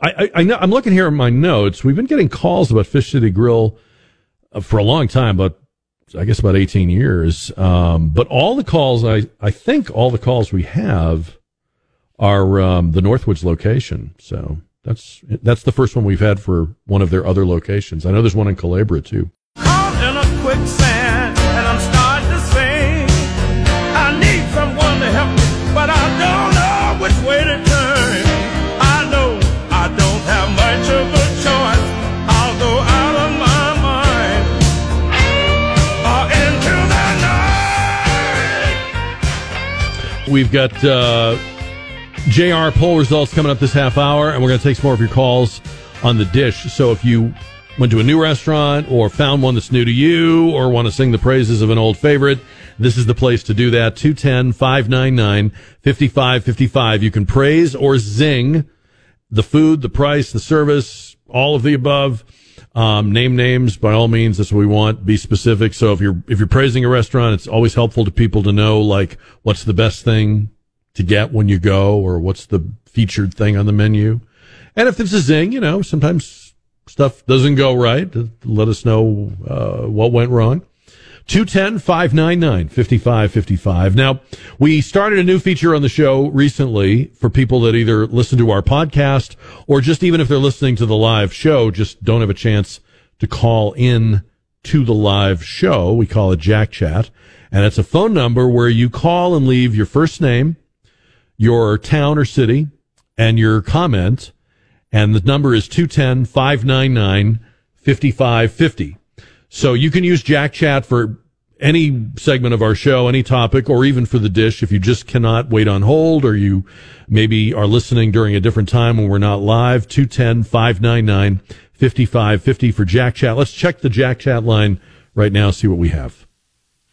I, I, I know, I'm looking here at my notes. We've been getting calls about Fish City Grill for a long time, but I guess about eighteen years. Um, but all the calls, I, I think all the calls we have are um, the Northwoods location. So that's that's the first one we've had for one of their other locations. I know there's one in Calabria, too. I'm in a quicksand, and I'm starting. We've got uh, J R poll results coming up this half hour, and we're going to take some more of your calls on the dish. So if you went to a new restaurant or found one that's new to you or want to sing the praises of an old favorite, this is the place to do that. two ten, five ninety-nine, fifty-five fifty-five. You can praise or zing the food, the price, the service, all of the above. Um, name names, by all means, that's what we want. Be specific. So if you're, if you're praising a restaurant, it's always helpful to people to know, like, what's the best thing to get when you go or what's the featured thing on the menu. And if it's a zing, you know, sometimes stuff doesn't go right. Let us know, uh, what went wrong. two ten, five ninety-nine, fifty-five fifty-five. Now, we started a new feature on the show recently for people that either listen to our podcast or just even if they're listening to the live show, just don't have a chance to call in to the live show. We call it Jack Chat, and it's a phone number where you call and leave your first name, your town or city, and your comment, and the number is two ten, five ninety-nine, fifty-five fifty. So you can use Jack Chat for any segment of our show, any topic, or even for the dish if you just cannot wait on hold or you maybe are listening during a different time when we're not live. two ten, five ninety-nine, fifty-five fifty for Jack Chat. Let's check the Jack Chat line right now, see what we have.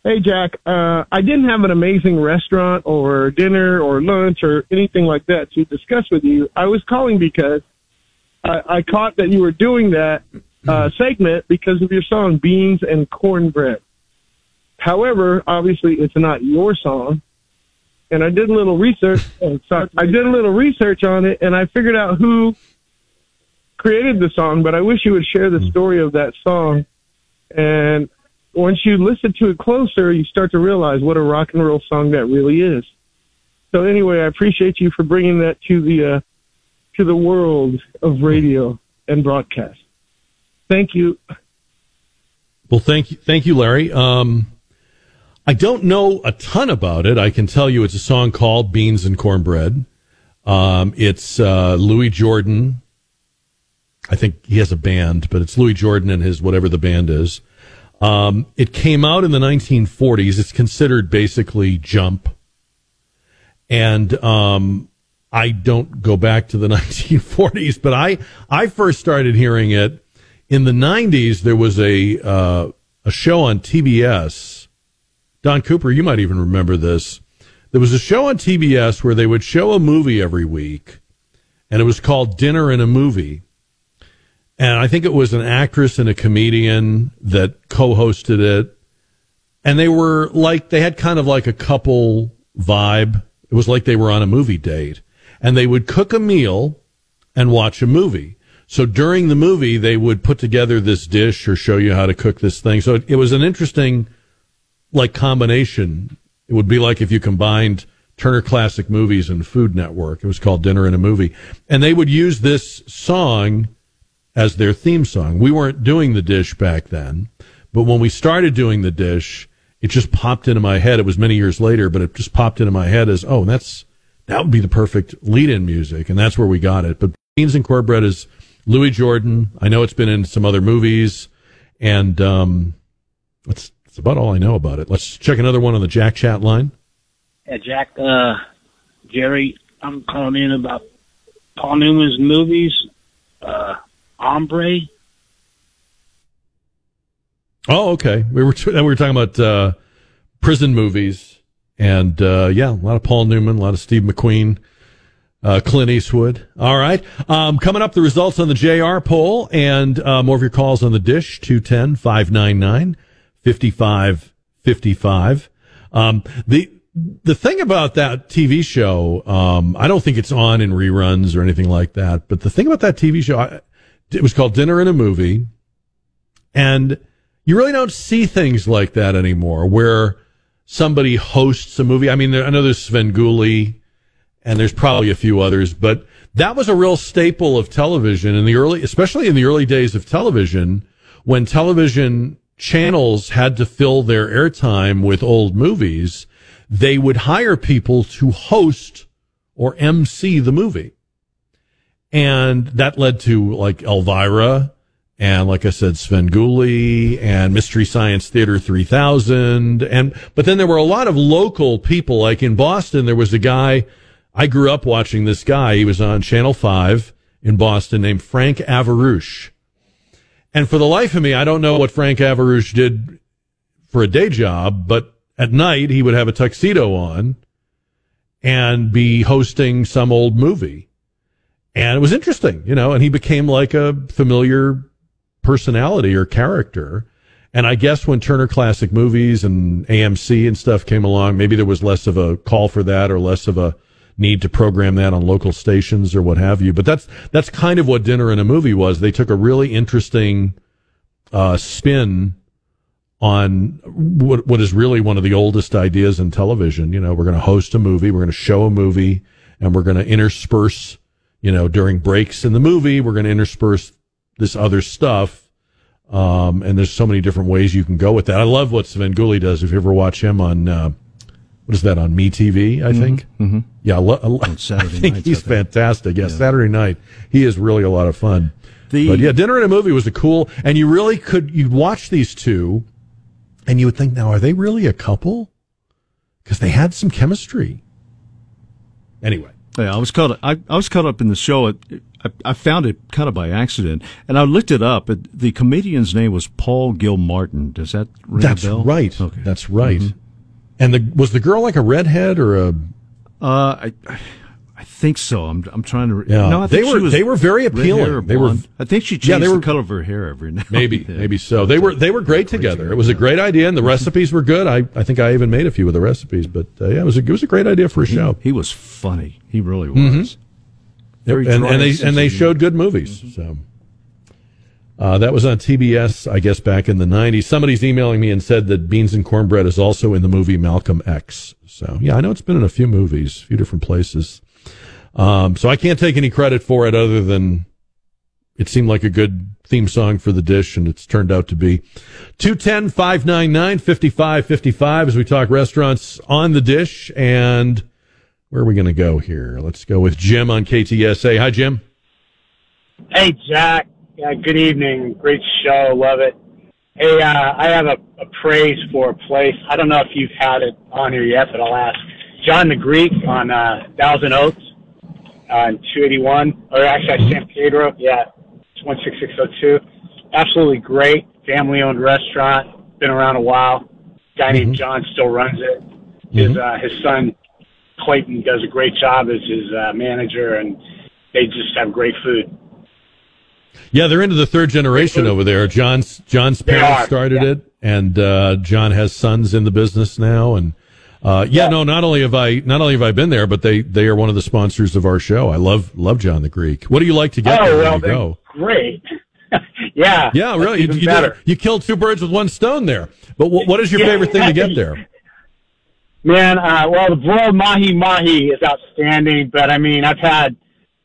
Hey, Jack. Uh, I didn't have an amazing restaurant or dinner or lunch or anything like that to discuss with you. I was calling because I, I caught that you were doing that Uh, segment because of your song, Beans and Cornbread. However, obviously, it's not your song. And I did a little research. Oh, sorry. I did a little research on it, and I figured out who created the song, but I wish you would share the story of that song. And once you listen to it closer, you start to realize what a rock and roll song that really is. So anyway, I appreciate you for bringing that to the, uh, to the world of radio and broadcast. Thank you. Well, thank you, thank you, Larry. Um, I don't know a ton about it. I can tell you it's a song called Beans and Cornbread. Um, it's uh, Louis Jordan. I think he has a band, but it's Louis Jordan and his whatever the band is. Um, it came out in the nineteen forties. It's considered basically Jump. And um, I don't go back to the nineteen forties, but I, I first started hearing it in the nineties. There was a uh, a show on T B S. Don Cooper, you might even remember this. There was a show on T B S where they would show a movie every week, and it was called Dinner and a Movie. And I think it was an actress and a comedian that co-hosted it. And they were like, they had kind of like a couple vibe. It was like they were on a movie date. And they would cook a meal and watch a movie. So during the movie, they would put together this dish or show you how to cook this thing. So it, it was an interesting, like, combination. It would be like if you combined Turner Classic Movies and Food Network. It was called Dinner and a Movie. And they would use this song as their theme song. We weren't doing the dish back then, but when we started doing the dish, it just popped into my head. It was many years later, but it just popped into my head as, oh, that's that would be the perfect lead-in music, and that's where we got it. But Beans and Cornbread is Louis Jordan. I know it's been in some other movies, and um, that's, that's about all I know about it. Let's check another one on the Jack chat line. Yeah, Jack, uh, Jerry, I'm calling in about Paul Newman's movies. Uh, Ombre. Oh, okay. We were we were talking about uh, prison movies, and uh, yeah, a lot of Paul Newman, a lot of Steve McQueen, uh, Clint Eastwood. All right. Um, coming up, the results on the J R poll, and uh, more of your calls on the dish, two one zero, five nine nine, five five five five. Um, the the thing about that T V show, um, I don't think it's on in reruns or anything like that, but the thing about that T V show... I, It was called Dinner and a Movie, and you really don't see things like that anymore, where somebody hosts a movie. I mean, there, I know there's Svengoolie, and there's probably a few others, but that was a real staple of television in the early, especially in the early days of television, when television channels had to fill their airtime with old movies. They would hire people to host or M C the movie. And that led to, like, Elvira, and, like I said, Svengoolie, and Mystery Science Theater three thousand. And, but then there were a lot of local people. Like in Boston, there was a guy, I grew up watching this guy. He was on Channel five in Boston named Frank Averush. And for the life of me, I don't know what Frank Averush did for a day job, but at night he would have a tuxedo on and be hosting some old movie. And it was interesting, you know, and he became like a familiar personality or character. And I guess when Turner Classic Movies and A M C and stuff came along, maybe there was less of a call for that or less of a need to program that on local stations or what have you. But that's that's kind of what Dinner and a Movie was. They took a really interesting uh, spin on what what is really one of the oldest ideas in television. You know, we're going to host a movie, we're going to show a movie, and we're going to intersperse, you know, during breaks in the movie, we're going to intersperse this other stuff. Um, and there's so many different ways you can go with that. I love what Svengoolie does. If you ever watch him on, uh, what is that, on MeTV, I mm-hmm. think? Mm-hmm. Yeah, I, lo- I, lo- on Saturday I think nights, he's I think. fantastic. Yeah, yeah, Saturday night, he is really a lot of fun. The- but yeah, Dinner and a Movie was a cool, and you really could, you'd watch these two, and you would think, now, are they really a couple? Because they had some chemistry. Anyway. Yeah, I was caught up, I, I was caught up in the show. I, I found it kind of by accident, and I looked it up. It, the comedian's name was Paul Gilmartin. Does that ring That's a bell? Right. Okay. That's right. Mm-hmm. And the, was the girl like a redhead or a? Uh, I, I think so. I'm I'm trying to. Yeah. No, I think they were she was they were very appealing. They were. I think she changed yeah, they were, the color of her hair every now. Maybe and then. maybe so. They were they were great together. It was a great idea, and the recipes were good. I, I think I even made a few of the recipes, but uh, yeah, it was a, it was a great idea for a show. He, he was funny. He really was. Mm-hmm. Very and, and they and they showed good movies. Mm-hmm. So uh, that was on T B S, I guess, back in the nineties. Somebody's emailing me and said that Beans and Cornbread is also in the movie Malcolm X. So yeah, I know it's been in a few movies, a few different places. Um, so I can't take any credit for it other than It seemed like a good theme song for The Dish, and it's turned out to be. Two ten, five ninety-nine, fifty-five fifty-five as we talk restaurants on The Dish. And where are we going to go here? Let's go with Jim on K T S A. Hi, Jim. Hey, Jack. Yeah, good evening. Great show. Love it. Hey, uh, I have a, a praise for a place. I don't know if you've had it on here yet, but I'll ask. John the Greek on uh, Thousand Oaks on uh, two eighty-one, or actually San Pedro. Yeah. one six six oh two. Absolutely great family-owned restaurant. Been around a while. A guy mm-hmm. named John still runs it. His mm-hmm. uh, his son Clayton does a great job as his uh, manager, and they just have great food. Yeah, they're into the third generation over there. John's John's parents started yeah. it, and uh, John has sons in the business now. And uh, yeah, yeah, no, not only have I not only have I been there, but they, they are one of the sponsors of our show. I love love John the Greek. What do you like to get? Oh, there well, when you go? Great. yeah. Yeah, really. You, you, did, you killed two birds with one stone there. But w- what is your yeah. favorite thing to get there? Man, uh, well, the broiled mahi-mahi is outstanding, but, I mean, I've had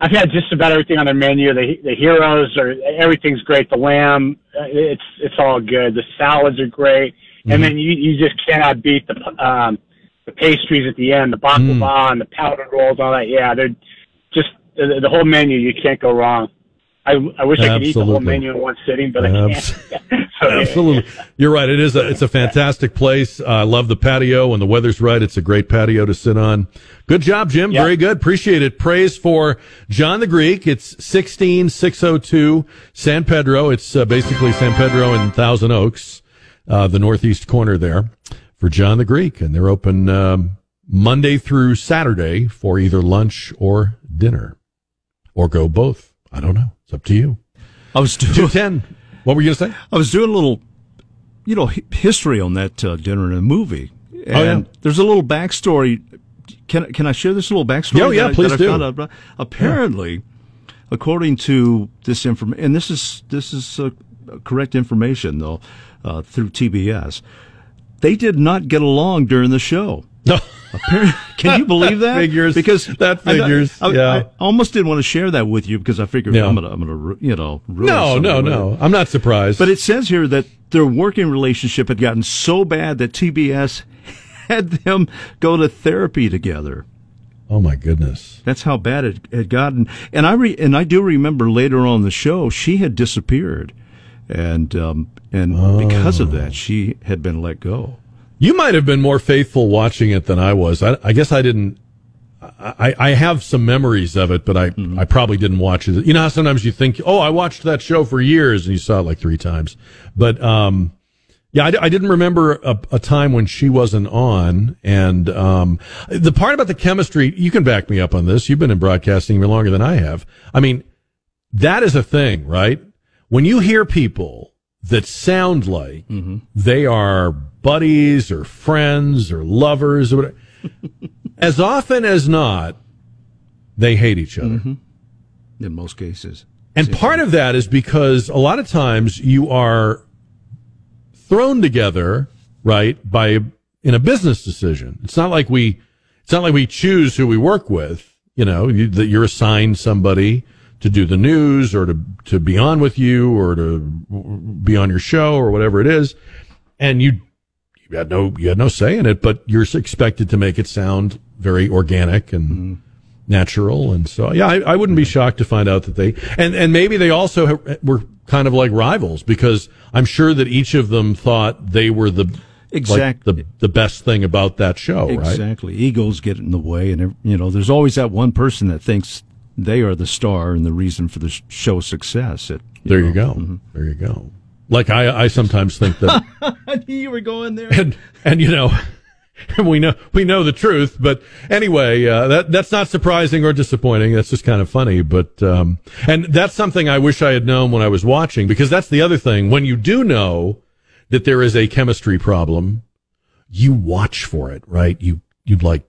I've had just about everything on their menu. The the heroes, are everything's great. The lamb, it's it's all good. The salads are great. Mm. And then you, you just cannot beat the um, the pastries at the end, the baklava mm. and the powder rolls, all that. Yeah, they're just the, the whole menu, you can't go wrong. I, I wish Absolutely. I could eat the whole menu in one sitting, but I can't. so, Absolutely, yeah. You're right. It is a it's a fantastic place. Uh, I love the patio. When the weather's right, it's a great patio to sit on. Good job, Jim. Yep. Very good. Appreciate it. Praise for John the Greek. It's sixteen six oh two San Pedro. It's uh, basically San Pedro and Thousand Oaks, uh, the northeast corner there, for John the Greek, and they're open um, Monday through Saturday for either lunch or dinner, or go both. I don't know. Up to you. I was doing two ten. What were you going to say? I was doing a little, you know, history on that uh, dinner and a movie. And oh, yeah. There's a little backstory. Can can I share this little backstory? Oh yeah, that, please that do. I found out? Apparently, yeah. according to this information, and this is this is uh, correct information though, uh, through T B S, they did not get along during the show. No. Can you believe that? figures, because that figures. I, I, yeah. I almost didn't want to share that with you because I figured yeah. I'm gonna, I'm gonna, you know, ruin no, no, no. I'm not surprised. But it says here that their working relationship had gotten so bad that T B S had them go to therapy together. Oh my goodness! That's how bad it had gotten. And I re, and I do remember later on in the show she had disappeared, and um, and oh. because of that she had been let go. You might have been more faithful watching it than I was. I, I guess I didn't. I, I have some memories of it, but I, mm-hmm. I probably didn't watch it. You know how sometimes you think, oh, I watched that show for years, and you saw it like three times. But um, yeah, I, I didn't remember a, a time when she wasn't on. And um, the part about the chemistry, you can back me up on this. You've been in broadcasting longer than I have. I mean, that is a thing, right? When you hear people that sound like mm-hmm. they are buddies or friends or lovers or whatever, as often as not, they hate each other. Mm-hmm. In most cases. And part of that is because a lot of times you are thrown together, right, by in a business decision. It's not like we, it's not like we choose who we work with, you know, you, that you're assigned somebody to do the news or to, to be on with you or to be on your show or whatever it is. And you, You had no, you had no say in it, but you're expected to make it sound very organic and mm. natural. And so, yeah, I, I wouldn't be shocked to find out that they, and, and maybe they also have, were kind of like rivals, because I'm sure that each of them thought they were the, exactly like the, the best thing about that show, exactly. right? Exactly. Egos get in the way. And, you know, there's always that one person that thinks they are the star and the reason for the show's success. It, you there know. you go. Mm-hmm. There you go. Like I, I sometimes think that I knew you were going there, and and you know, we know we know the truth. But anyway, uh, that that's not surprising or disappointing. That's just kind of funny. But um, and that's something I wish I had known when I was watching, because that's the other thing. When you do know that there is a chemistry problem, you watch for it, right? You you like,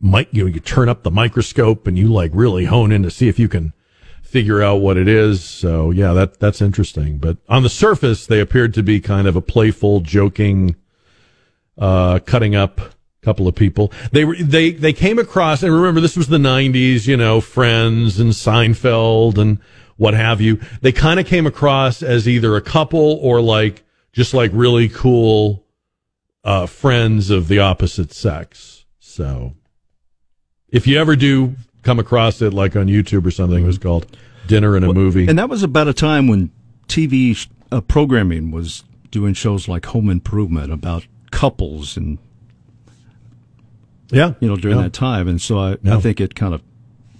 might you you turn up the microscope and you like really hone in to see if you can figure out what it is. So yeah, that that's interesting. But on the surface, they appeared to be kind of a playful, joking, uh, cutting up couple of people. They were they they came across, and remember, this was the nineties, you know, Friends and Seinfeld and what have you. They kind of came across as either a couple or like just like really cool uh, friends of the opposite sex. So if you ever do come across it, like on YouTube or something, it was called Dinner and a well, Movie. And that was about a time when T V uh, programming was doing shows like Home Improvement about couples and yeah, you know, during yeah. that time. And so I, yeah. I think it kind of,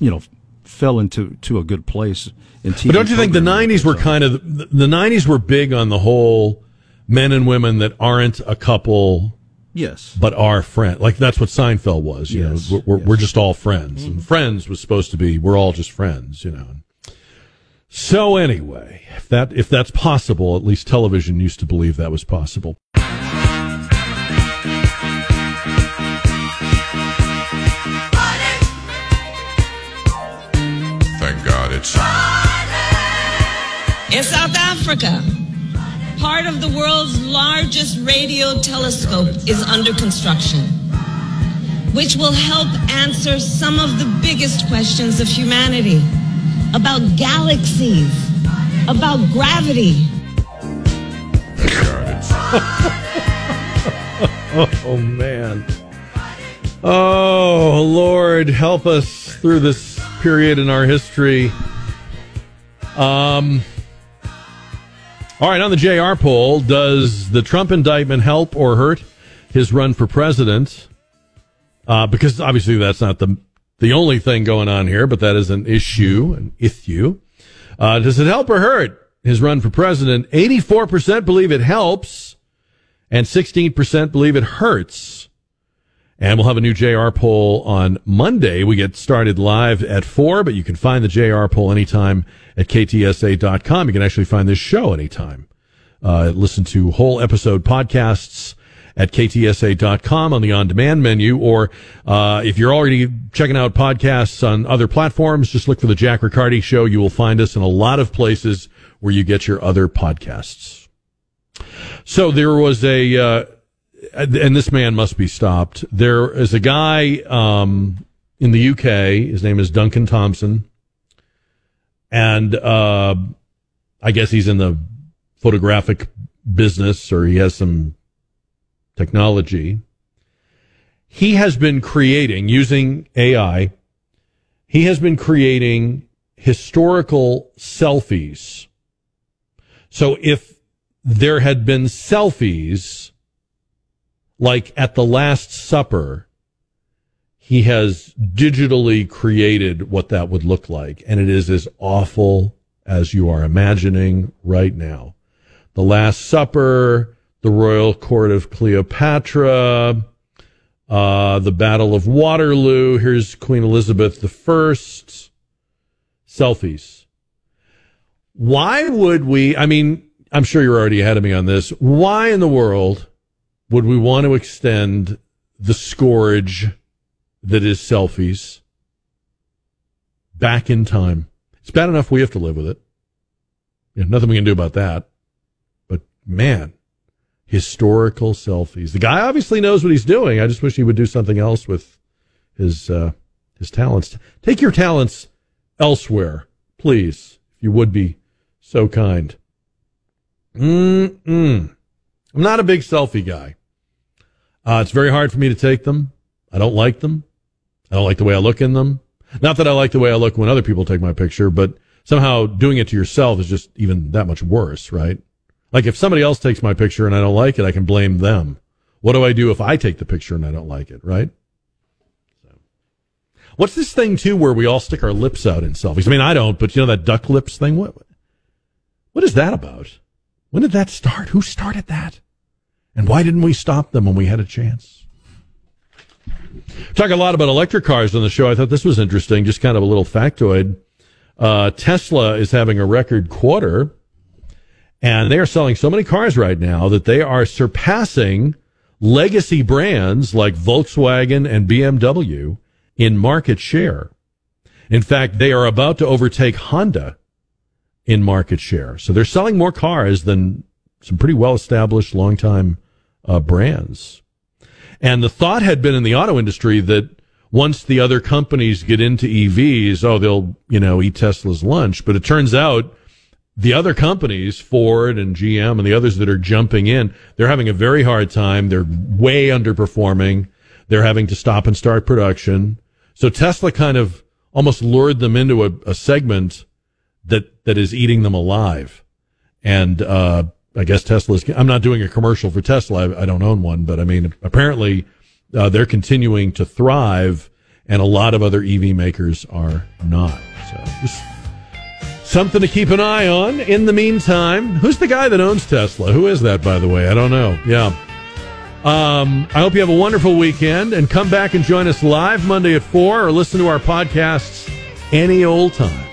you know, fell into to a good place in T V. But don't you think the nineties were kind of, the, the nineties were big on the whole men and women that aren't a couple, yes, but are friends. Like that's what Seinfeld was, you yes. know, we're, yes. we're just all friends. Mm-hmm. And Friends was supposed to be, we're all just friends, you know. So anyway, if that if that's possible, at least television used to believe that was possible. Thank God it's in South Africa. Part of the world's largest radio telescope is under construction, which will help answer some of the biggest questions of humanity. About galaxies, about gravity. Oh, man. Oh, Lord, help us through this period in our history. Um. All right, on the J R poll, does the Trump indictment help or hurt his run for president? Uh, because obviously that's not the... the only thing going on here, but that is an issue, an issue. Uh, does it help or hurt his run for president? eighty-four percent believe it helps, and sixteen percent believe it hurts. And we'll have a new J R poll on Monday. We get started live at four, but you can find the J R poll anytime at K T S A dot com. You can actually find this show anytime. Uh, listen to whole episode podcasts at K T S A dot com on the on-demand menu, or uh, if you're already checking out podcasts on other platforms, just look for The Jack Riccardi Show. You will find us in a lot of places where you get your other podcasts. So there was a, uh, and this man must be stopped. There is a guy um, in the U K, his name is Duncan Thompson, and uh, I guess he's in the photographic business, or he has some technology. He has been creating, using A I, he has been creating historical selfies. So if there had been selfies, like at the Last Supper, he has digitally created what that would look like. And it is as awful as you are imagining right now. The Last Supper, the Royal Court of Cleopatra, uh, the Battle of Waterloo. Here's Queen Elizabeth the First. Selfies. Why would we, I mean, I'm sure you're already ahead of me on this. Why in the world would we want to extend the scourge that is selfies back in time? It's bad enough we have to live with it. You know, nothing we can do about that. But man, historical selfies. The guy obviously knows what he's doing. I just wish he would do something else with his uh, his talents. Take your talents elsewhere, please, if you would be so kind. Mm-mm. I'm not a big selfie guy. Uh, it's very hard for me to take them. I don't like them. I don't like the way I look in them. Not that I like the way I look when other people take my picture, but somehow doing it to yourself is just even that much worse, right? Like, if somebody else takes my picture and I don't like it, I can blame them. What do I do if I take the picture and I don't like it, right? So. What's this thing, too, where we all stick our lips out in selfies? I mean, I don't, but you know that duck lips thing? What, what is that about? When did that start? Who started that? And why didn't we stop them when we had a chance? Talk a lot about electric cars on the show. I thought this was interesting, just kind of a little factoid. Uh, Tesla is having a record quarter. And they are selling so many cars right now that they are surpassing legacy brands like Volkswagen and B M W in market share. In fact, they are about to overtake Honda in market share. So they're selling more cars than some pretty well-established, long-time uh, brands. And the thought had been in the auto industry that once the other companies get into E Vs, oh, they'll, you know, eat Tesla's lunch. But it turns out the other companies, Ford and G M and the others that are jumping in, they're having a very hard time. They're way underperforming. They're having to stop and start production. So Tesla kind of almost lured them into a, a segment that, that is eating them alive. And, uh, I guess Tesla's, I'm not doing a commercial for Tesla. I, I don't own one, but I mean, apparently, Uh, they're continuing to thrive, and a lot of other E V makers are not. So just something to keep an eye on. In the meantime, who's the guy that owns Tesla? Who is that, by the way? I don't know. Yeah. Um, I hope you have a wonderful weekend, and come back and join us live Monday at four, or listen to our podcasts any old time.